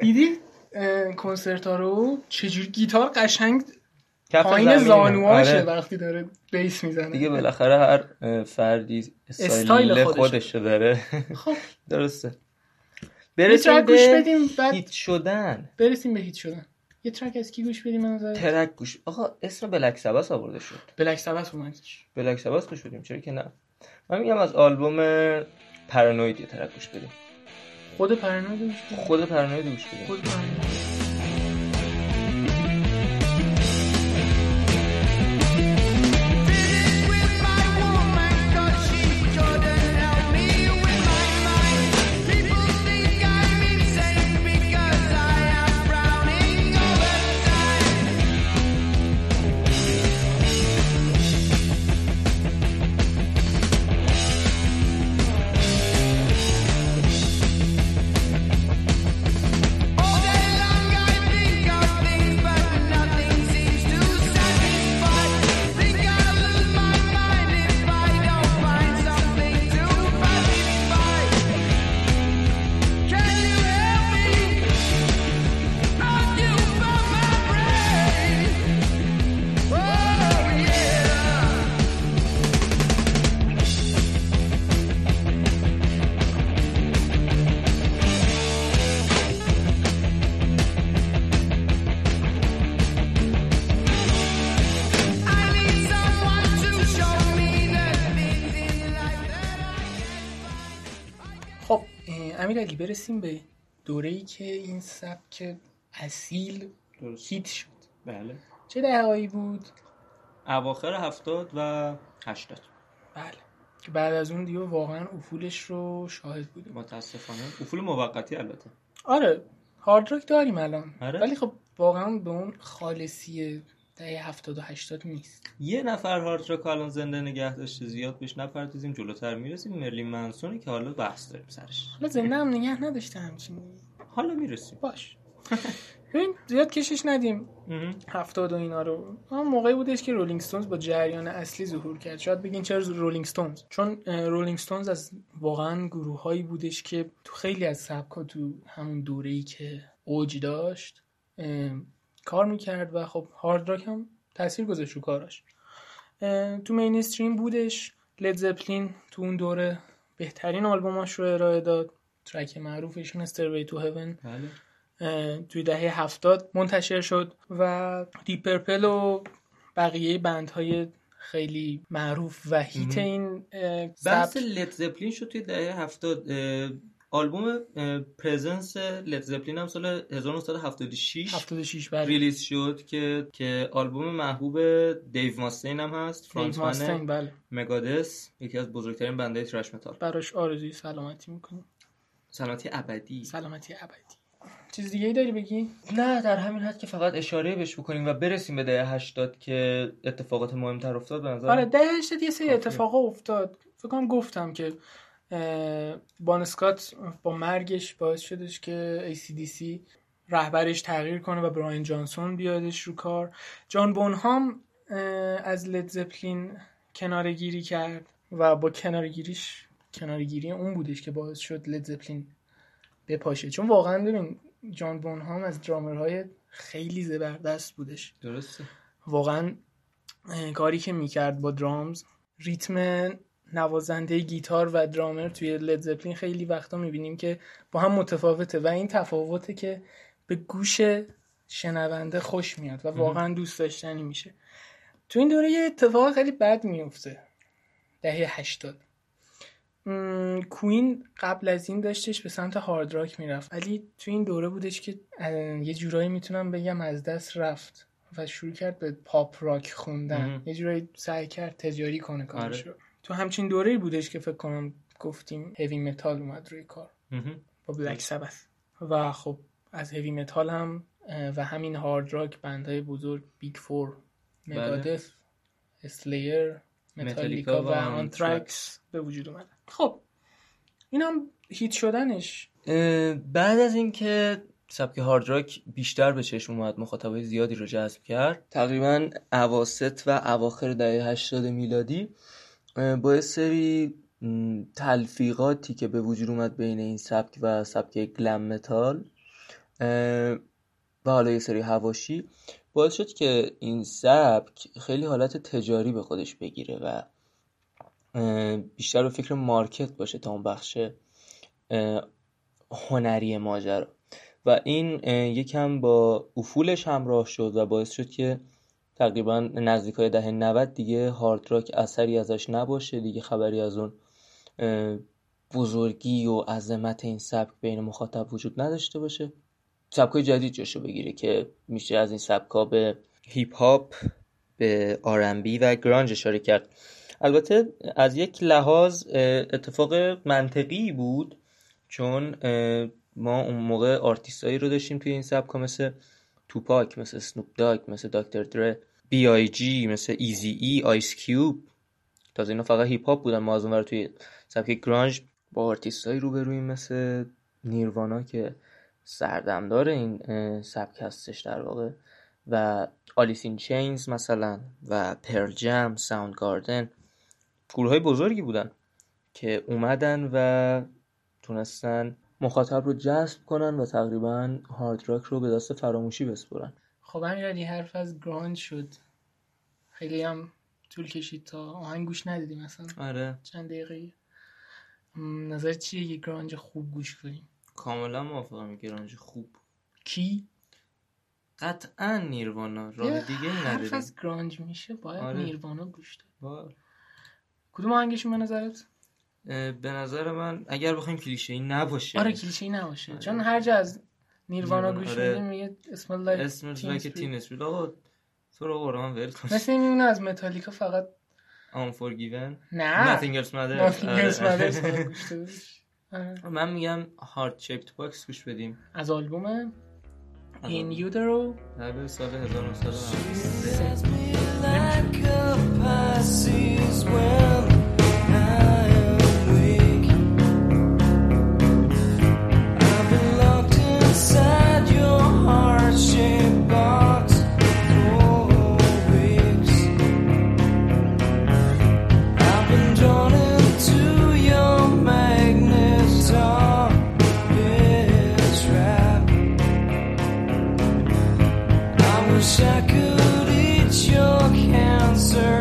دیدی کنسرت ها رو چجوری گیتار قشنگ پایین زانواشه وقتی داره بیس میزنه دیگه. بالاخره هر فردی استایل خودشو داره. خب درسته برسیم به هیت شدن، برسیم به هیت شدن. یه ترک از کی گوش بدیم؟ من ترک گوش آقا اسم بلک سبت آورده شد. بلک سبت اومدش، بلک سبت گوش بدیم، چرا که نه. من میگم از آلبوم پارانوید یه ترک گوش بدیم. خود پارانوید گوش بدیم، خود پارانوید گوش بدیم، خود پارانوید. امیرعلی برسیم به دوره‌ای که این سبک اصیل هیت شد. بله چه دهه‌ای بود؟ اواخر 70 و 80. بله که بعد از اون دیگه واقعا افولش رو شاهد بودیم متاسفانه. افول موقتی البته. آره هارد راک داریم الان. آره. ولی خب واقعا به اون خالصی دهه 70 و 80 نیست. یه نفر هارد راک الان زنده نگه داشته، زیاد بهش نپردازیم، جلوتر میرسیم. مرلین منسون که حالا بحث داریم سرش. حالا زنده هم نگه نداشته همچین، حالا میرسیم. باش ببین زیاد کشش ندیم 70 و اینا رو. اون موقعی بودش که رولینگ استونز با جریان اصلی ظهور کرد. شاید بگین چرا رولینگ استونز؟ چون رولینگ استونز از واقعا گروهایی بودش که تو خیلی از سبک‌ها تو همون دوره‌ای که اوج داشت کار میکرد و خب هارد راک هم تاثیر گذاشت رو کاراش. تو مینستریم بودش. لد زپلین تو اون دوره بهترین آلبوماش رو ارائه داد. ترک معروفشون استروی تو هیون توی دهه 70 منتشر شد و دیپ پرپل و بقیه بندهای خیلی معروف و هیت این بحث لد زپلین شد توی دهه 70. آلبوم پرزنس لد زپلین هم سال 1976 ریلیز شد که آلبوم محبوب دیو ماستین هم هست، فرانتمن بله. مگادث، یکی از بزرگترین بندهای ترش متال. براش آرزوی سلامتی میکنم. سلامتی ابدی. چیز دیگه ای داری بگی؟ نه، در همین حد که فقط اشاره بهش بکنیم و برسیم به دهه 80 که اتفاقات مهمتر افتاد به نظر. آره، دهه 80 یه سری اتفاقا افتاد. فکر کنم گفتم که بان اسکات با مرگش باعث شدش که ACDC رهبرش تغییر کنه و برایان جانسون بیادش رو کار. جان بونهام از لد زپلین کنارگیری کرد و با کنارگیری اون بودش که باعث شد لد زپلین بپاشه، چون واقعا ببین جان بونهام از درامرهای خیلی زبردست بودش. درسته، واقعا کاری که میکرد با درامز، ریتم نوازنده گیتار و درامر توی لد زپلین خیلی وقتا میبینیم که با هم متفاوته و این تفاوته که به گوش شنونده خوش میاد و واقعا دوست داشتنی میشه. تو این دوره یه اتفاق خیلی بد میفته، دهه 80. کوین قبل از این داشتش به سمت هارد راک میرفت، ولی تو این دوره بودش که یه جورایی میتونم بگم از دست رفت و شروع کرد به پاپ راک خوندن. یه جورایی سعی کرد تجاری کنه کارشو. تو همچین دوره‌ای بودش که فکر کنم گفتیم هیوی متال اومد روی کار با بلک سبت و خب از هیوی متال هم و همین هارد راک بندهای بزرگ بیگ فور، مگادث، اسلیر، متالیکا و آنتراکس به وجود اومد. خب این هم هیت شدنش. بعد از این که سبک هارد راک بیشتر به چشم اومد، مخاطبای زیادی رو جذب کرد، تقریبا اواسط و اواخر دهه 80 میلادی با یه سری تلفیقاتی که به وجود اومد بین این سبک و سبک گلم متال و حالا یه سری حواشی، باعث شد که این سبک خیلی حالت تجاری به خودش بگیره و بیشتر به فکر مارکت باشه تا اون بخش هنری ماجرا. و این یکم با افولش همراه شد و باعث شد که تقریبا نزدیکای دهه 90 دیگه هارد راک اثری ازش نباشه، دیگه خبری از اون بزرگی و عظمت این سبک بین مخاطب وجود نداشته باشه. سبکای جدید جاشو بگیره که میشه از این سبکا به هیپ هاپ، به آرنبی و گرانج اشاره کرد. البته از یک لحاظ اتفاق منطقی بود، چون ما اون موقع آرتیستایی رو داشتیم توی این سبکا مثل توپاک، مثل سنوپ داگ، مثل دکتر دره، بی آی جی، مثل ایزی ای، آیس کیوب. تازه اینا فقط هیپ هاپ بودن. ما از اونور توی سبک گرانج با آرتیستایی روبرویم مثل نیروانا که سردمدار این سبک هستش در واقع، و آلیسین چینز مثلا، و پرل جم، ساوند گاردن، گروه‌های بزرگی بودن که اومدن و تونستن مخاطب رو جذب کنن و تقریبا هارد راک رو به دست فراموشی بسپرن. خب امیرعلی حرف از گرانج شد، خیلی هم طول کشید تا آهنگ گوش ندیدیم مثلا. آره، چند دقیقه. نظر چیه یه گرانج خوب گوش کنیم؟ کاملا موافقم. یه گرانج خوب کی؟ قطعا نیروانا، راه دیگه ای نداره. حرف از گرانج میشه باید آره. نیروانا گوش داد. کدوم آهنگشون به نظرت؟ به نظر من اگر بخوایم کلیشه‌ای نباشه. آره کلیشه‌ای نباشه. آره. چون هر جا از نیروانا گوش میدیم آره. میگه اسم لایک تین اسپید. آقا تو رو قرآن ول کن. مثلا میمونه از متالیکا فقط آن فور گیون. نه. Nothing else matters گوش داد. آره. من میگم هارد شیپت باکس گوش بدیم. از آلبوم این یودرو در سال 1990 I wish I could eat your cancer.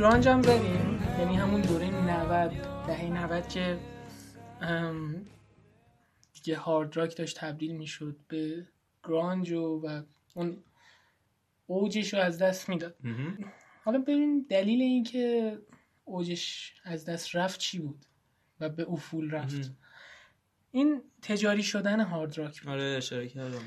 گرانج هم بریم، یعنی همون دوره 90 دهه 90 که دیگه هارد راک داشت تبدیل میشد به گرانج و اون اوجش رو از دست میداد. حالا ببینیم دلیل این که اوجش از دست رفت چی بود و به افول رفت. این تجاری شدن هارد راک بود. آره اشاره کردم.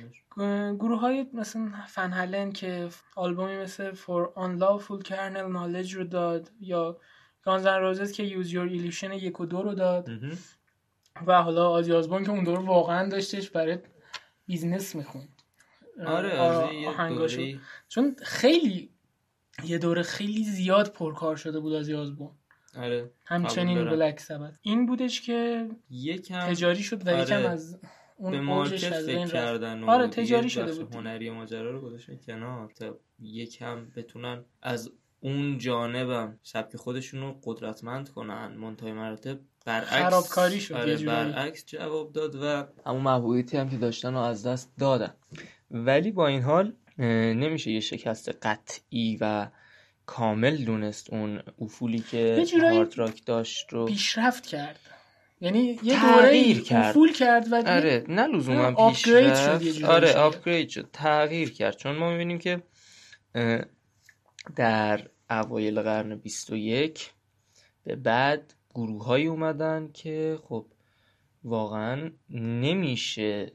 گروه‌های مثلا فن هالن که آلبومی مثل For Unlawful Carnal Knowledge رو داد، یا گانز ن روزز که Use Your Illusion 1 و 2 رو داد، و حالا آزی آزبورن که اون دور واقعا داشتش برای بیزنس میخوند. آره آهنگاشو، چون خیلی یه دوره خیلی زیاد پرکار شده بود آزی آزبورن. آره. همچنین بلک سبت. این بودش که یکم تجاری شد و یکم از اون اوجش از بین رفت. آره تجاری شده بود. هنری ماجرا رو گذاشتن کنار تا یکم بتونن از اون جانبم سبک خودشون رو قدرتمند کنن. منتهای مراتب برعکس خرابکاری شد. آره برعکس جواب داد و همون محبوبیتی هم که داشتن رو از دست دادن. ولی با این حال نمیشه یه شکست قطعی و کامل دونست اون افولی که هارد راک داشت رو پیشرفت کرد، یعنی یه دوره افول کرد و آره نه لزوما پیشرفت، آره آپگرید شد، تغییر کرد. چون ما می‌بینیم که در اوایل قرن 21 به بعد گروه‌هایی اومدن که خب واقعا نمیشه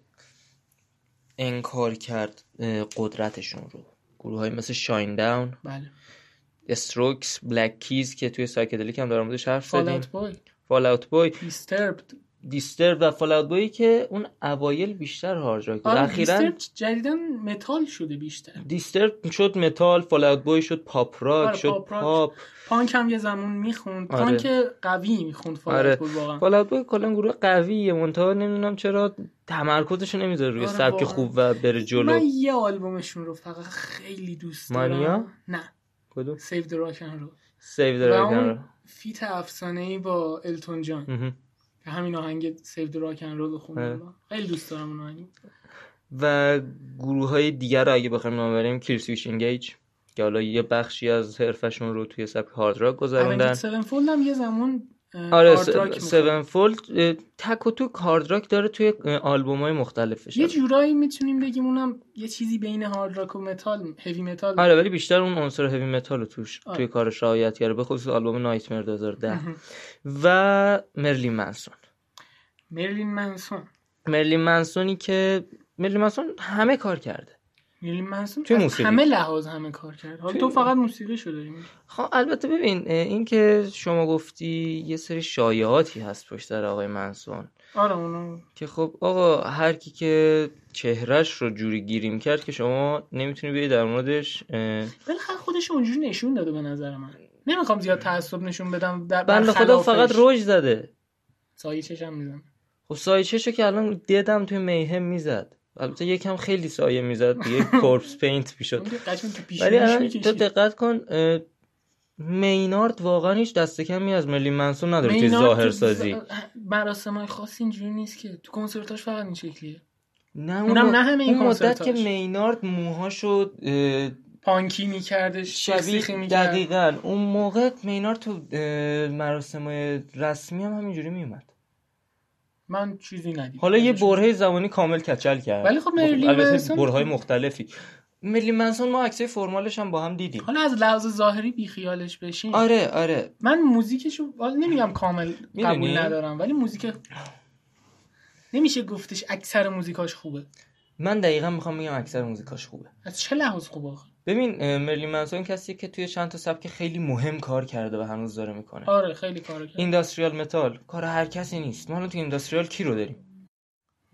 انکار کرد قدرتشون رو. گروه‌های مثل شاین داون، بله، استروکس، بلک کیز که توی سایکدلیک هم دارم بودش حرف زدیم، فالاوت بوی، دیستربد و فالاوت بوی که اون اوایل بیشتر هارد راک بود. اخیراً دیستربد جدیداً متال شده بیشتر. دیستربد شد متال، فالاوت بوی شد پاپ راک، پاپ. پانک هم یه زمان میخوند، آره. پانک قوی میخوند فالاوت بوی واقعاً. فالاوت بوی کلاً گروه قویه، منتها نمیدونم چرا تمرکزش نمیذاره روی سبک خوب و بره جلو. من یه آلبومشون رو فقط خیلی دوست دارم. نه سیو د راکن رو اون فیت افسانه‌ای با التون جان که همین آهنگ سیو د راکن رو بخونم، خیلی دوست دارم اون آهنگ. و گروه‌های دیگر رو اگه بخوایم نام بریم، کریسویش اینگیج که حالا یه بخشی از حرفشون رو توی سبک هارد راک گذروندن. 7 فولد هم یه زمان آره 7 فولد تک و توک هارد راک داره توی آلبوم‌های مختلفش. یه جورایی میتونیم بگیم اونم یه چیزی بین هارد راک و متال، هوی متال. آره ولی بیشتر اون عنصر هوی متال رو توش توی کارش رعایت کرده، به خصوص آلبوم نایتمر 2010. و مرلین منسونی که مرلین منسون همه کار کرده. مرلین منسون از همه لحاظ همه کار کرد. حالا تو فقط موسیقی شو داری. خب البته ببین این که شما گفتی یه سری شایعاتی هست پشت سر آقای منسون. آره اونم که خب آقا هر کی که چهرهش رو جوری گیریم کرد که شما نمیتونی بیای در موردش. بالاخره خودش اونجوری نشون داده به نظر من. نمیخوام زیاد تعصب نشون بدم در بنده خدا، فقط رج زده. سایه چشم میزنه. خب سایه چشو که الان دیدم توی میهم میزد. البته یکم خیلی سایه میزد دیگه کورپس پینت میشد. ولی الان تو دقت کن مینارد واقعا هیچ دست کمی از مرلین منسون نداره توی ظاهر سازی. مراسمای خاص اینجوری نیست که تو کنسرتاش فقط این شکلیه. نه اونم نه همه این کنسرتاش. اون مدت که مینارد موهاشو پانکی میکردش، شبیه میکرد. دقیقاً اون موقع مینارد تو مراسمای رسمی هم همینجوری میومد. من چیزی ندیدم. حالا یه برهه زمانی کامل کچل کرد. ولی خب مرلین منسون برههای مختلفی. مرلین منسون ما عکسای فرمالش هم با هم دیدیم. حالا از لحاظ ظاهری بی خیالش بشین. آره. من موزیکشو حالا نمیگم کامل قبول ندارم، ولی موزیک نمیشه گفتش اکثر موزیکاش خوبه. من دقیقاً میخوام بگم اکثر موزیکاش خوبه. از چه لحاظ خوبه آخه؟ ببین مرلین منسون کسی که توی چند تا سبک خیلی مهم کار کرده و هنوز داره میکنه. آره خیلی کار کرده. اینداستریال متال کار هر کسی نیست. ما الان تو اینداستریال کی رو داریم؟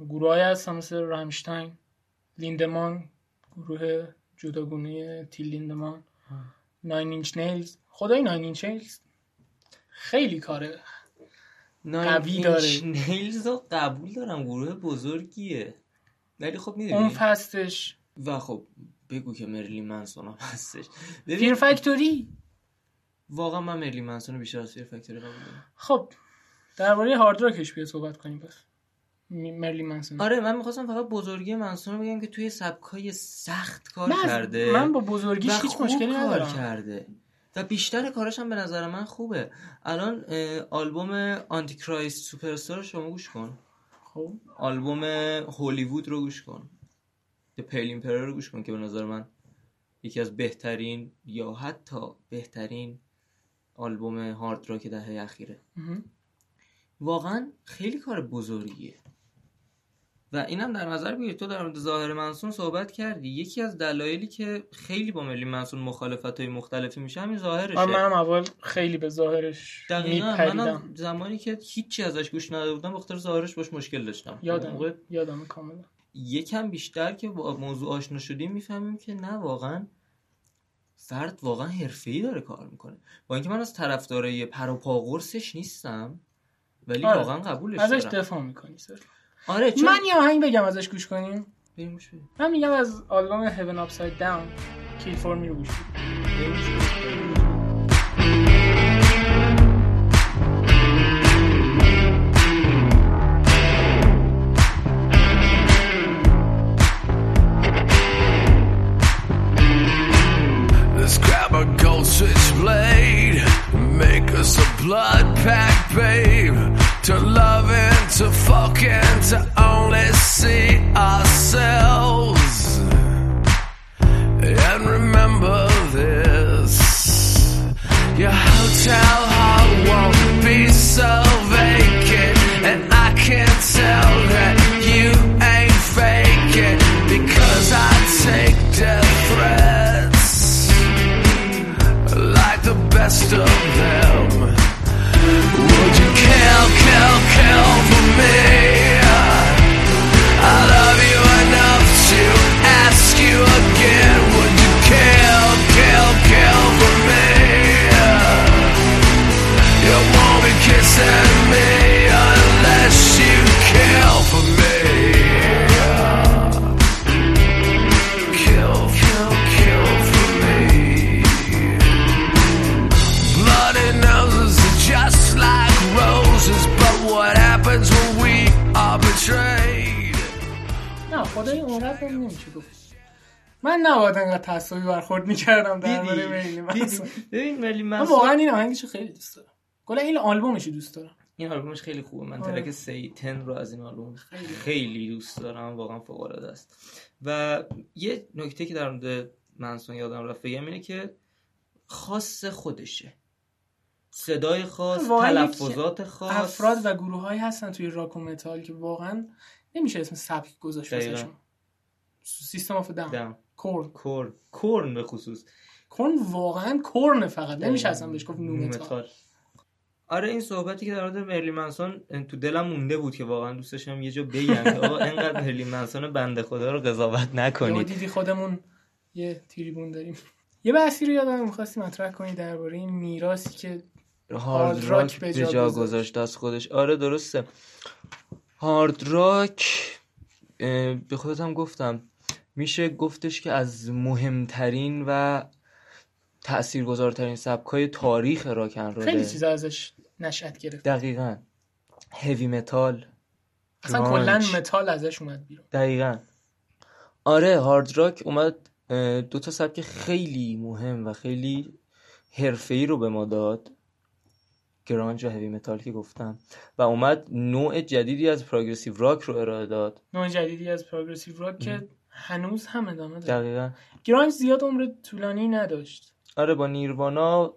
گروه‌های هست مثل رامشتاین، لیندمان، گروه جداگونه تیل لیندمان، 9 اینچ نیلز. خدای 9 اینچ نیلز خیلی کاره قوی داره. 9 اینچ نیلز رو قبول دارم گروه بزرگیه، ولی خب میدونی اون فستش و خب بگو که مرلین منسون هم هستش. فیر فکتوری واقعا من مرلین منسون بیشتر از فیر فکتوری قبول دارم. خب درباره هارد راکش بیا صحبت کنیم. پس مرلین منسون، آره من می‌خواستم فقط بزرگی منسون رو بگم که توی سبکای سخت کار کرده. من با بزرگیش هیچ مشکلی ندارم. و بیشتر کارش هم به نظر من خوبه. الان آلبوم آنتی کرایست سوپرستار رو شما گوش کن، خب آلبوم هالیوود رو گوش کن، The Pale Emperor رو گوش کن که به نظر من یکی از بهترین یا حتی بهترین آلبوم هارد راک دهه اخیره. واقعا خیلی کار بزرگیه. و اینم در نظر بگیر، تو در مورد ظاهر منسون صحبت کردی، یکی از دلایلی که خیلی با مرلین منسون مخالفت‌های مختلفی میشه همین ظاهرشه. منم اول خیلی به ظاهرش میپریدم. منم زمانی که هیچی ازش گوش نداده بودم بخاطر ظاهرش باش مشکل داشتم. یادم کاملا. یکم بیشتر که با موضوع آشنا شدیم میفهمیم که نه، واقعا فرد واقعا حرفه‌ای داره کار میکنه. با اینکه من از طرفدارای پر و پا قرصش نیستم، ولی واقعا قبولش دارم. ازش دفاع میکنی سر. آره چون... من یه آهنگ بگم ازش گوش کنیم. بریم گوش بدیم. من میگم از آلبوم Heaven Upside Down Kill For Me رو گوش بدیم. Switchblade, make us a blood pack, babe. To love and to fuck and to only see ourselves. And remember this: your hotel heart won't be so vacant, and I can tell that you ain't faking because I take death threats. Best of them. Would you kill, kill, kill for me? I love you enough to ask you again. Would you kill, kill, kill for me? You won't be kissing me unless you kill for me. نه خدای اونقدر هم نمیشه گفت. من نباید انقدر تعصبی برخورد میکردم در مورد مرلین منسون. ببین مرلین منسون واقعا این آهنگش خیلی دوست دارم، کلا این آلبومش دوست دارم، این آلبومش خیلی خوبه. من ترک سیتن رو از این آلبوم خیلی دوست دارم، واقعا فوق العاده است. و یه نکته که در مورد منسون یادم رفت بگم اینه که خاص خودشه، صدای خاص، تلفظات خاص. افراد و گروه‌هایی هستن توی راک و متال که واقعا نمیشه اسم سبک گذاشت واسهشون. سیستم آف داون، کورن، به خصوص کورن، واقعا کورن، فقط نمیشه اصلا بهش گفت نو متال. آره این صحبتی که در مورد مرلین منسون تو دلم مونده بود که واقعا دوست داشتم یه جا بگم که آقا اینقدر مرلین منسون بنده خدا رو قضاوت نکنید. دیدی خودمون یه تریبون داریم. یه بحثی رو یادم می‌خواستم مطرح کنی درباره این میراثی که هارد راک به جا گذاشته از خودش. آره درسته. هارد راک به خودم گفتم میشه گفتش که از مهمترین و تأثیرگذارترین سبکای تاریخ راک اند رول خیلی چیزا ازش نشأت گرفت. دقیقاً. هیوی متال، اصلا کلاً متال ازش اومد بیرون. دقیقاً. آره هارد راک اومد دو تا سبک خیلی مهم و خیلی حرفه‌ای رو به ما داد، گرانج و هیوی متال که گفتم، و اومد نوع جدیدی از پروگرسیو راک رو ارائه داد. نوع جدیدی از پروگرسیو راک که هنوز هم ادامه داره. دقیقاً. گرانج زیاد عمر طولانی نداشت. آره با نیروانا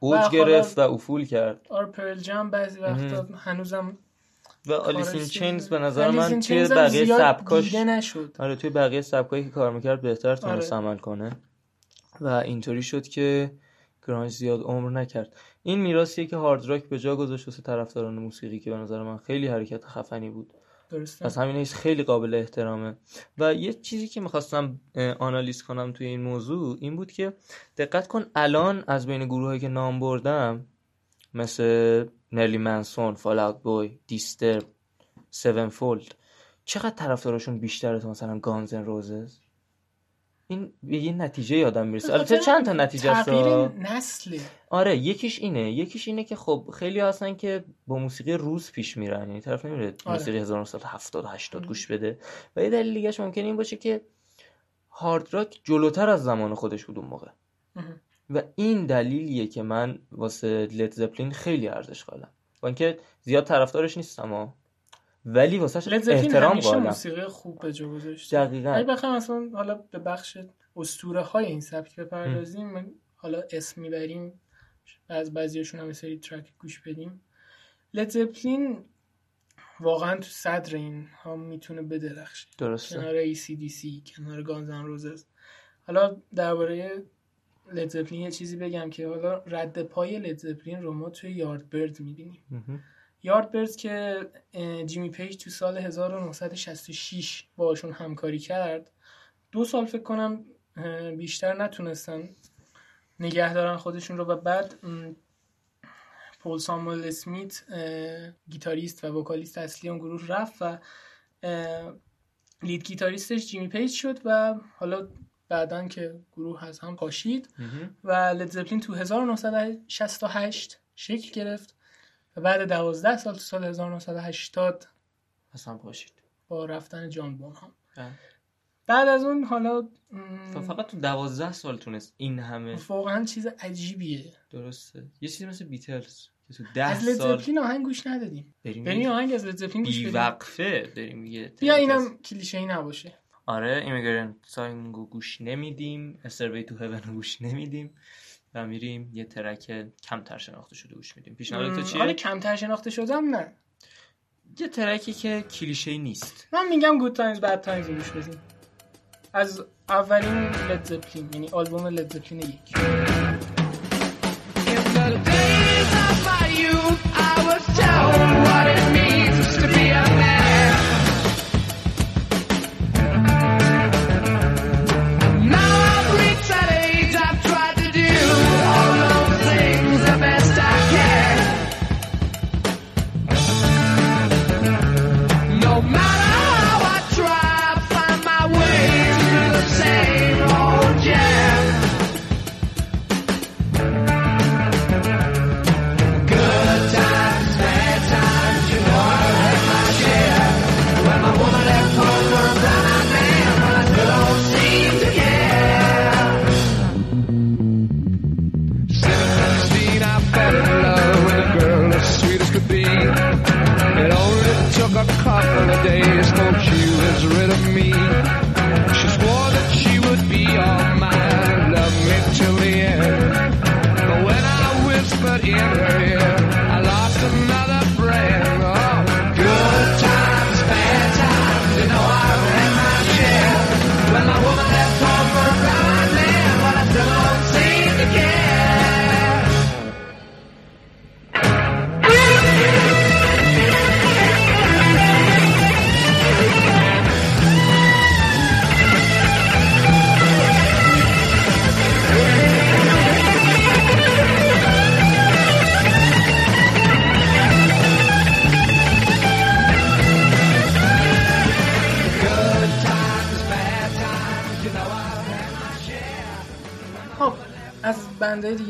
اوج گرفت و افول کرد. آره پرل جم بعضی وقتا هنوزم، و آلیسین چینز به نظر من توی بقیه سبکاش نشد. آره توی بقیه سبکایی که کار میکرد بهتر تونست عمل کنه و اینطوری شد که گرانج زیاد عمر نکرد. این میراثیه که هارد راک به جا گذاشت واسه طرفداران موسیقی که به نظر من خیلی حرکت خفنی بود. درسته. پس همین خیلی قابل احترامه. و یه چیزی که می‌خواستم آنالیز کنم توی این موضوع این بود که دقت کن الان از بین گروهایی که نام بردم مثل مرلین منسون، فالاوت بوی، دیسترب، سیون فولد، چقدر طرفدارشون بیشتره تا مثلا گانز ن روزز؟ این به یه نتیجه یادم میرسه. البته چند تا نتیجه است. تغییر نسله. آره یکیش اینه که خب خیلی هستن که با موسیقی روز پیش میرن، یعنی طرف نمیره موسیقی 1970 80 گوش بده. و یه دلیل دیگه‌ش ممکنه این باشه که هارد راک جلوتر از زمان خودش بود اون موقع. و این دلیلیه که من واسه لد زپلین خیلی ارزش قائلم. اینکه زیاد طرفدارش نیستم ولی واسهش احترام قائلم. موسیقی خوب به جا گذاشت. دقیقاً. اگه بخوام مثلا حالا به بخش اسطوره‌های این سبک بپردازیم، من حالا اسم میبریم، از بعضیاشون هم یه سری ترک گوش بدیم. لد زپلین واقعا تو صدر این ها میتونه بدرخشه. درسته. کنار AC/DC، کنار گانز ن روزز. حالا درباره لد زپلین یه چیزی بگم که حالا رد پای لد زپلین رو ما توی یاردبرد می‌بینیم. یاردبرد که جیمی پیج تو سال 1966 باشون همکاری کرد، 2 سال فکر کنم بیشتر نتونستن نگه دارن خودشون رو و بعد پول ساموئل اسمیت گیتاریست و وکالیست اصلی اون گروه رفت و لید گیتاریستش جیمی پیج شد و حالا بعدن که گروه از هم پاشید و لد زپلین تو 1968 شکل گرفت و بعد 12 سال تو سال 1980 از هم پاشید با رفتن جان بونهام. بعد از اون حالا فقط تو 12 سال تونست این همه، واقعا چیز عجیبیه. درسته. یه چیزی مثل بیتلز که تو 10 سال از لد زپلین آهنگ گوش ندادیم، بریم آهنگ از لد زپلین گوش بدیم بیوقفه. بریم میگه بیا اینم کلیشه‌ای نباشه. آره، ایمیگرنت سانگو گوش نمیدیم، استروی تو هیون گوش نمیدیم و میریم یه ترک کمتر شناخته شده گوش میدیم. پیشنهاد تو چیه؟ آره، کمتر شناخته شده هم نه، یه ترکی که کلیشه‌ای نیست. من میگم گود تایمز بد تایمز گوش بدیم از اولین لد زپلین، یعنی آلبوم لد زپلین 1.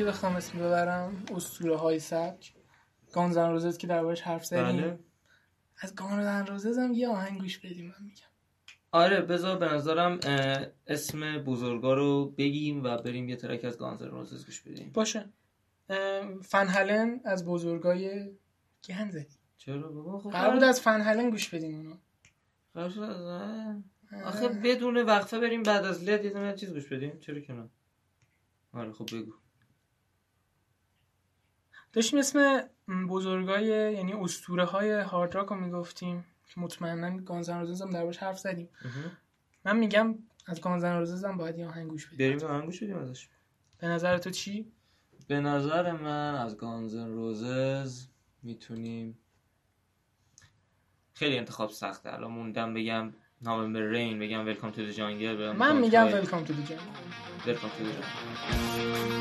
بخوام اسم ببرم اسطوره های سبک، گانز ن روزز که دربارش حرف زدیم. بله. از گانز ن روزز هم یه آهنگ گوش بدیم من میگم. آره، بذار به نظرم اسم بزرگا رو بگیم و بریم یه ترک از گانز ن روزز گوش بدیم. باشه. فن هالن از بزرگای گنزه. چرا بابا؟ خب قرار بود از فن هالن گوش بدیم اونو. آخه بدون وقفه بریم بعد از لد یه دونه چیز گوش بدیم، چرا که نه. آره خب بگو. داشتیم اسم بزرگای یعنی اسطوره های هارد راک رو میگفتیم که مطمئناً گانز ن روزز هم دربارش حرف زدیم. من میگم از گانز ن روزز هم باید یه آهنگ گوش بدیم. بریم آهنگ گوش بدیم ازش. به نظر تو چی؟ به نظر من از گانز ن روزز میتونیم، خیلی انتخاب سخته الان، موندم بگم نوامبر رین، بگم ویلکام تو دی جانگل، بگم من میگم ویلکام تو دی جانگل. ویلکام تو دی جانگل.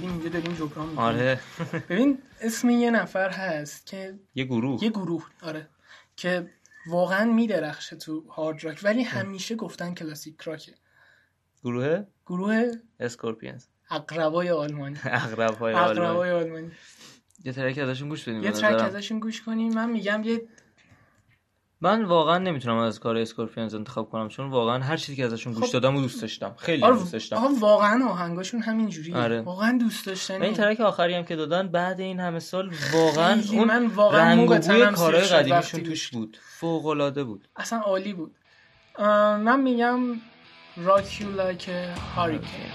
داریم اینجا داریم جبران میکنیم. آره. ببین اسم یه نفر هست که یه گروه آره که واقعا میدرخشه تو هارد راک، ولی همیشه گفتن کلاسیک راکه. گروه اسکورپیونز، اقربای آلمانی. یه ترک ازشون گوش کنیم. من میگم من واقعا نمیتونم از کار اسکورپیونز انتخاب کنم، چون واقعا هر چیزی که ازشون گوش دادم و دوست داشتم، خیلی دوست داشتم. واقعا آهنگاشون همین جوریه. آره. واقعا دوست داشتنی. این ترک آخری هم که دادن بعد این همه سال واقعا اون رنگوی کارهای قدیمیشون توش بود، فوق العاده بود، اصلا عالی بود. من میگم Rock You Like a Hurricane.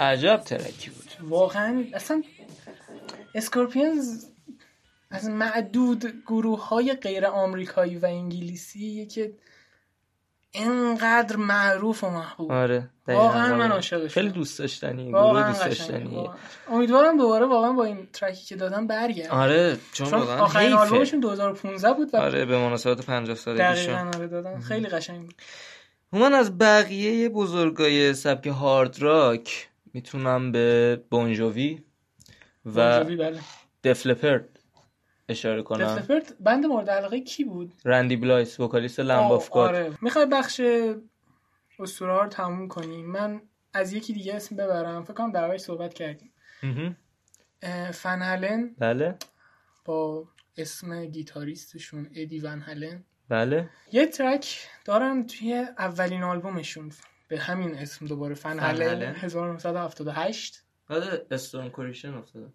عجب ترکی بود واقعا. اصلا اسکورپیونز از معدود گروه‌های غیر آمریکایی و انگلیسی که اینقدر معروف و محبوب. آره واقعا من عاشقش، خیلی دوست داشتنی گروه، دوست داشتنی. امیدوارم دوباره واقعا با این ترکی که دادن برگرده. آره چون واقعا آخرین آلبومشون 2015 بود و آره به مناسبت 50 سالگیشون دقیقاً دادن، خیلی قشنگ بود. من از بقیه بزرگای سبک هارد راک میتونم به بونجوی و بله. دیف لپرد اشاره کنم. دیف لپرد بند مورد علاقه کی بود؟ رندی بلایس، وکالیست لمب آف گاد. آره. میخوای بخش اسطوره رو تموم کنیم؟ من از یکی دیگه اسم ببرم، فکر کنم دربارش صحبت کردیم. فن هالن. بله. با اسم گیتاریستشون ادی ون هالن. بله. یه ترک دارن توی اولین آلبومشون به همین اسم، دوباره فن هالن 1978. بعد استون کوریشن افتاد.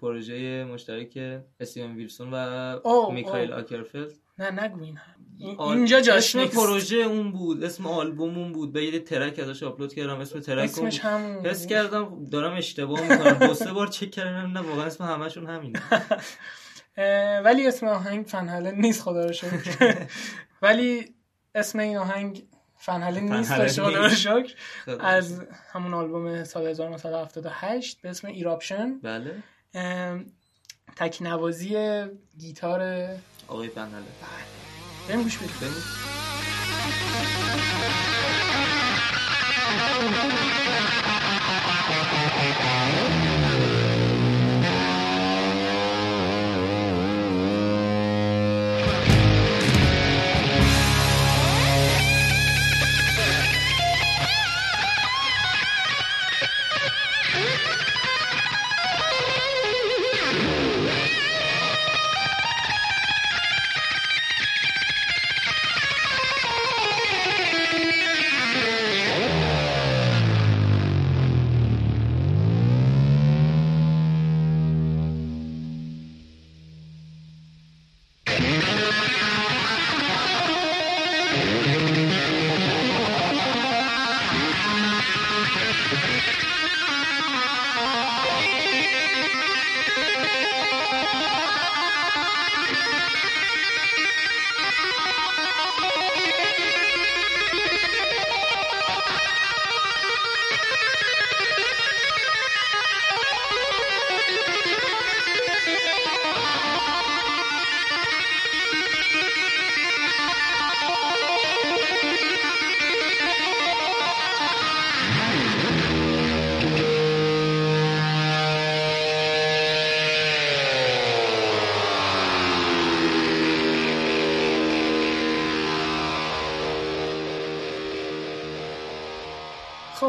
پروژه مشترک استیون ویلسون و میکائیل آکرفلد. نه نگو اینجا جاش نیست. پروژه اون بود، اسم آلبوم اون بود. به یه ترک ازش آپلود کردم، اسم ترک اسمش همون. حس کردم دارم اشتباه میکنم. دو سه بار چک کردم، نه واقعا اسم همشون همینه. ولی اسم آهنگ فن هالن نیست، خدا رو شکر. ولی اسم این آهنگ فن هالن نیست، خدا رو شکر. از همون آلبوم سال 1978 به اسم ایراپشن. بله. تک نوازی گیتار آقای فن هالن. بریم گوش بدیم.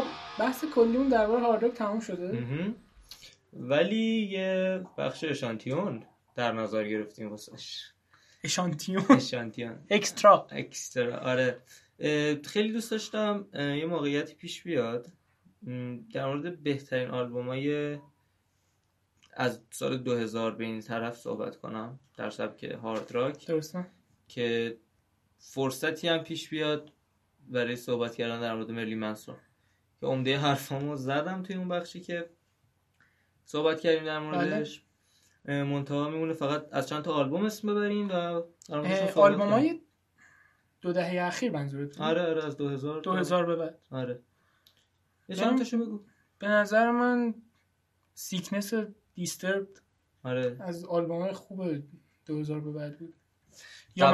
خب بحث کلیون درباره هارد راک تموم شده، ولی یه بخش اشانتیون در نظر گرفتیم واسش. اشانتیون اکسترا. آره خیلی دوست داشتم یه موقعیتی پیش بیاد در مورد بهترین آلبومای از سال 2000 به این طرف صحبت کنم در سبک هارد راک. درسته که فرصتی هم پیش بیاد برای صحبت کردن در مورد مرلین منسون که عمده حرفامو زدم توی اون بخشی که صحبت کردیم در موردش. منتها میمونه فقط از چند تا آلبوم اسم ببریم و آلبومای دو دهه اخیر منظورت؟ آره از 2000 به بعد. آره یه چند تاشو بگو. به نظر من سیکنس دیستربد آره از آلبومای خوب 2000 به بعد بود. یا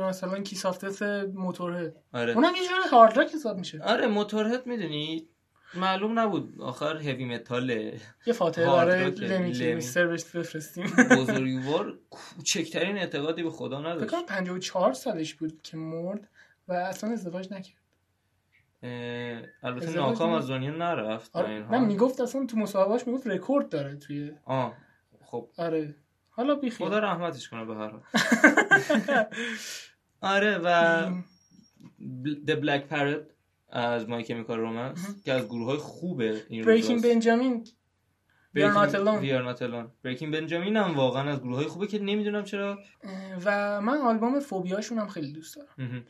مثلا کیس افتس موتورهد. آره اونم یه جور هارد راک حساب میشه. آره موتورهد میدونی معلوم نبود آخر هیوی متاله. یه فاتحه برای لیمی سرویس بفرستیم. بزرگوار کوچکترین اعتقادی به خدا نداشت. فکر کنم 54 سالش بود که مرد و اصلا ازدواج نکرد. البته ناکام از دنیا نرفت. من میگفت اصلا تو مصاحبه‌اش میگفت رکورد داره توی خب آره حالا بیخیال، خدا رحمتش کنه به هر حال. آره و The Black Parrot از My Chemical Romance که از گروه‌های خوبه این روزا. Breaking Benjamin We Are Not Alone. Breaking Benjamin هم واقعا از گروه‌های خوبه که نمیدونم چرا. و من آلبوم فوبیاشون هم خیلی دوست دارم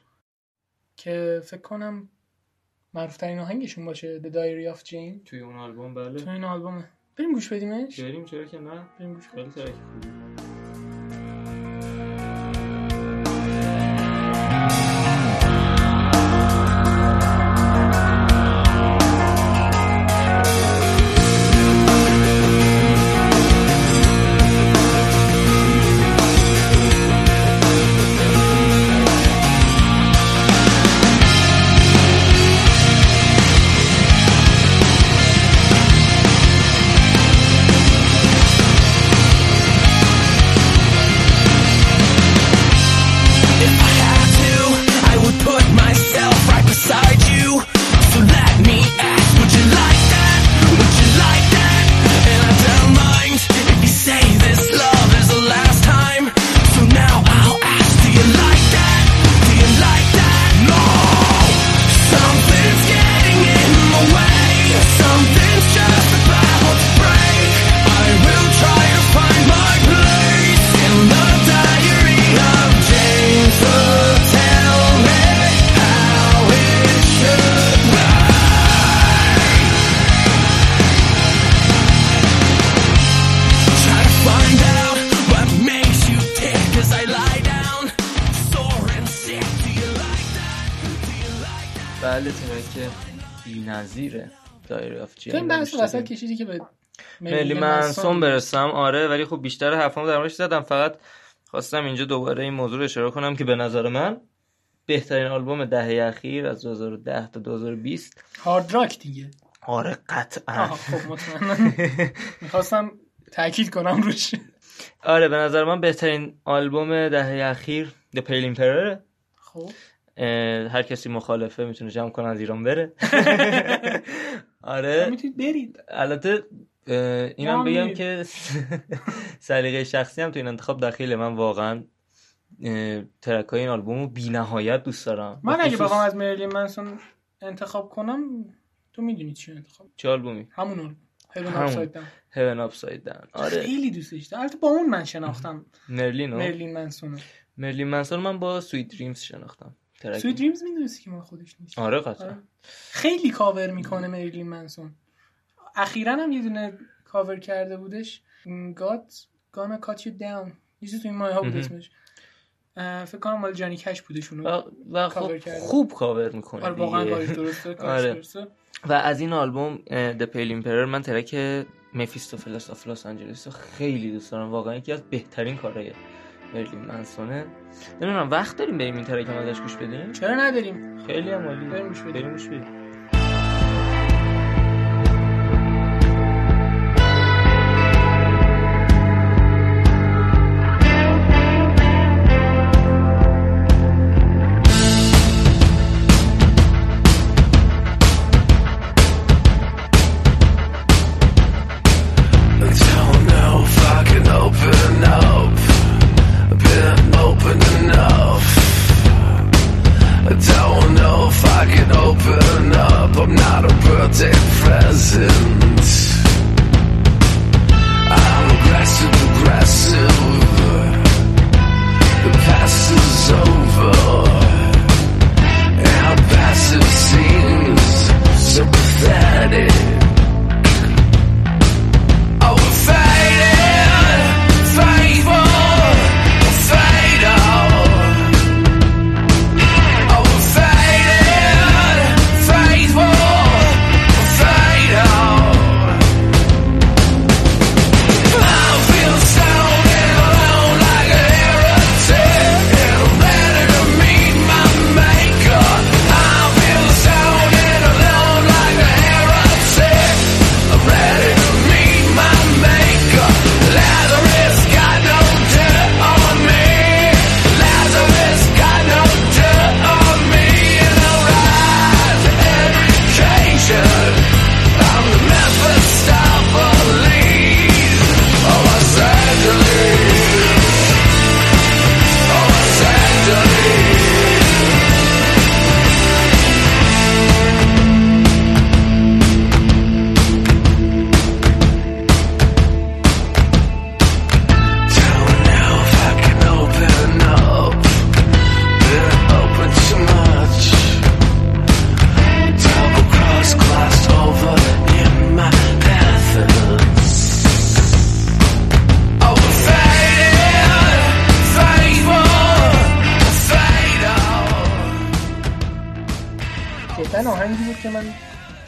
که فکر کنم معروف‌ترین آهنگشون باشه The Diary of Jane توی اون آلبوم. بله توی اون آلبومه. بریم گوش بدیمش. بریم، چرا که نه، بریم گوش بدیم. خیلی خوبه. چند بحث وسط کشیدی که به مرلین منسون برسم. آره ولی خب بیشتر حرفامو در موردش زدم، فقط خواستم اینجا دوباره این موضوع رو اشاره کنم که به نظر من بهترین آلبوم دهه اخیر از 2010 تا 2020 هارد راک دیگه. آره قطعا. خب مطمئنا می‌خواستم تأکید کنم روش. آره به نظر من بهترین آلبوم دهه اخیر The Pale Emperor. خب هر کسی مخالفه میتونه جمع کنه از ایران بره. آره میتونید برید. البته اینم بگم که سلیقه شخصی هم تو این انتخاب دخیله. من واقعا ترکای این آلبومو بی نهایت دوست دارم. من اگه بخوام از مرلین منسون انتخاب کنم تو میدونی چی انتخاب؟ چه آلبومی؟ همون Heaven Upside Down. آره خیلی دوستش دارم. البته با اون من شناختم مرلین منسون من با Sweet Dreams شناختم. سویت دریمز میدونستی که من خودش نیست. آره قطعا خیلی کاور میکنه مرلین منسون. اخیرا هم یه دونه کاور کرده بودش God's Gonna Cut You Down یه چیز توی مایه ها بود اسمش، فکر کنم مال جانی کش بودش اونو و خوب کاور میکنه دیگه. واقعا کارش درسته. و از این آلبوم The Pale Emperor من ترک مفیستوفلس آف لس آنجلس خیلی دوست دارم. واقعا یکی از بهترین کارهایه مرلین منسونه. نمیدونم وقت داریم بریم این ترکم ازش گوش بدیم؟ چرا نداریم؟ خیلی هم عالی. بریم گوش بدیم. واقعا آهنگی بود که من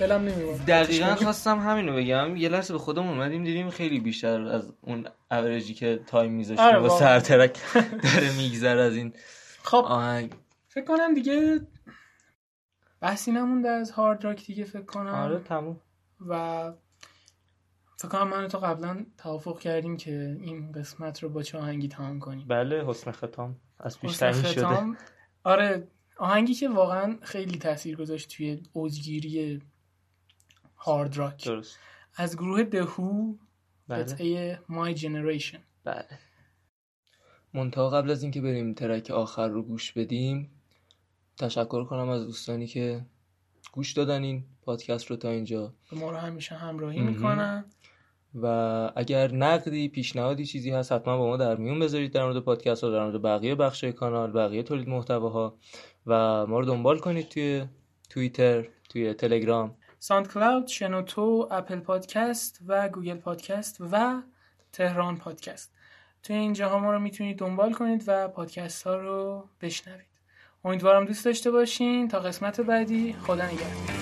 دلم نمی‌موند. دقیقاً خواستم همین رو بگم. یه لحظه به خودمون اومدیم دیدیم خیلی بیشتر از اون اوریجی که تایم می‌ذاشتیم با سرترک داره میگذره از این خب آهنگ. فکر کنم دیگه بحثی نمونده از هارد راک دیگه فکر کنم. آره تموم. و فکر کنم من تو قبلا توافق کردیم که این قسمت رو با چه آهنگی تمام کنیم. بله حسن ختام از پیش تعیین شده. آره آهنگی که واقعا خیلی تاثیر گذاشت توی اوجگیری هارد راک. درست. از گروه دهو قطعه My Generation. بله. منتها قبل از اینکه بریم ترک آخر رو گوش بدیم تشکر کنم از دوستانی که گوش دادن این پادکست رو تا اینجا. ما رو همیشه همراهی میکنن و اگر نقدی، پیشنهادی، چیزی هست حتما با ما در میون بذارید در مورد پادکست و در مورد بقیه بخش‌های کانال، بقیه تولید محتواها و ما رو دنبال کنید توی توییتر، توی تلگرام، ساند کلاود، شنوتو، اپل پادکست و گوگل پادکست و تهران پادکست. توی این جاها ما رو میتونید دنبال کنید و پادکست ها رو بشنوید. امیدوارم دوست داشته باشین. تا قسمت بعدی خدا نگهدار.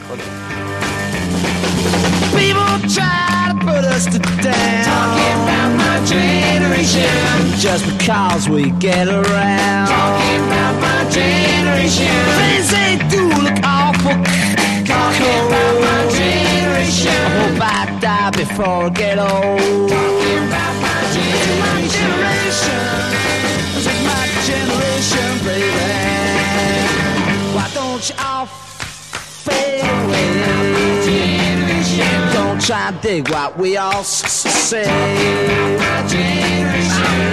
Why don't you all fade away? Don't try and dig what we all say. I'm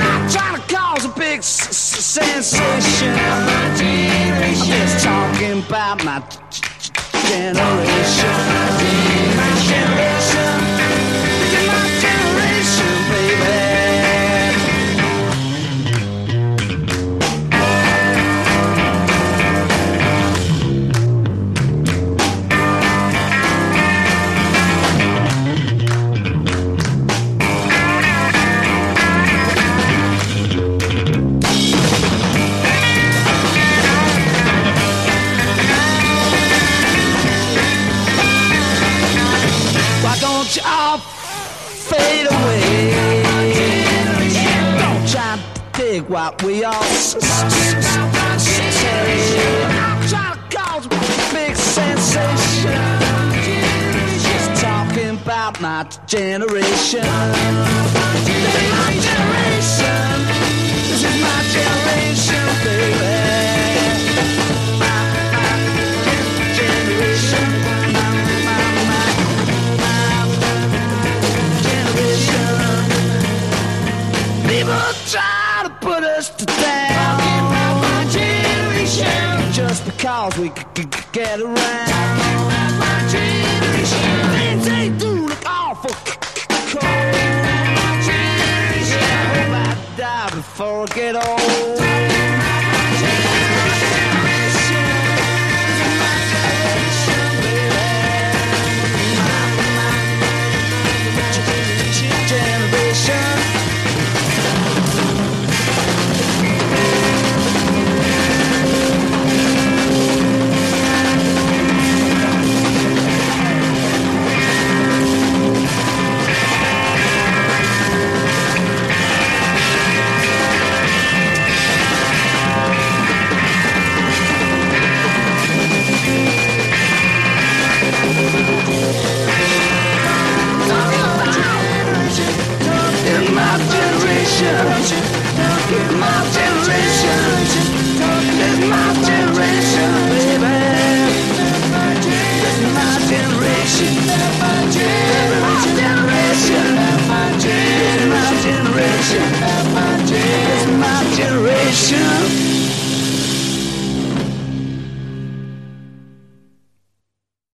not trying to cause a big sensation. I'm just talking about my generation. My generation. You're my generation, baby. I'll fade away. Don't try to dig what we all say. I'm trying to cause a big sensation. Just talking about my generation. This is my generation. This is my generation, baby. My generation. People try to put us to down. Talking about my generation. Just because we get around. Talking about my generation. Things they do look awful cold. Talking about my generation. I hope I die before I get old.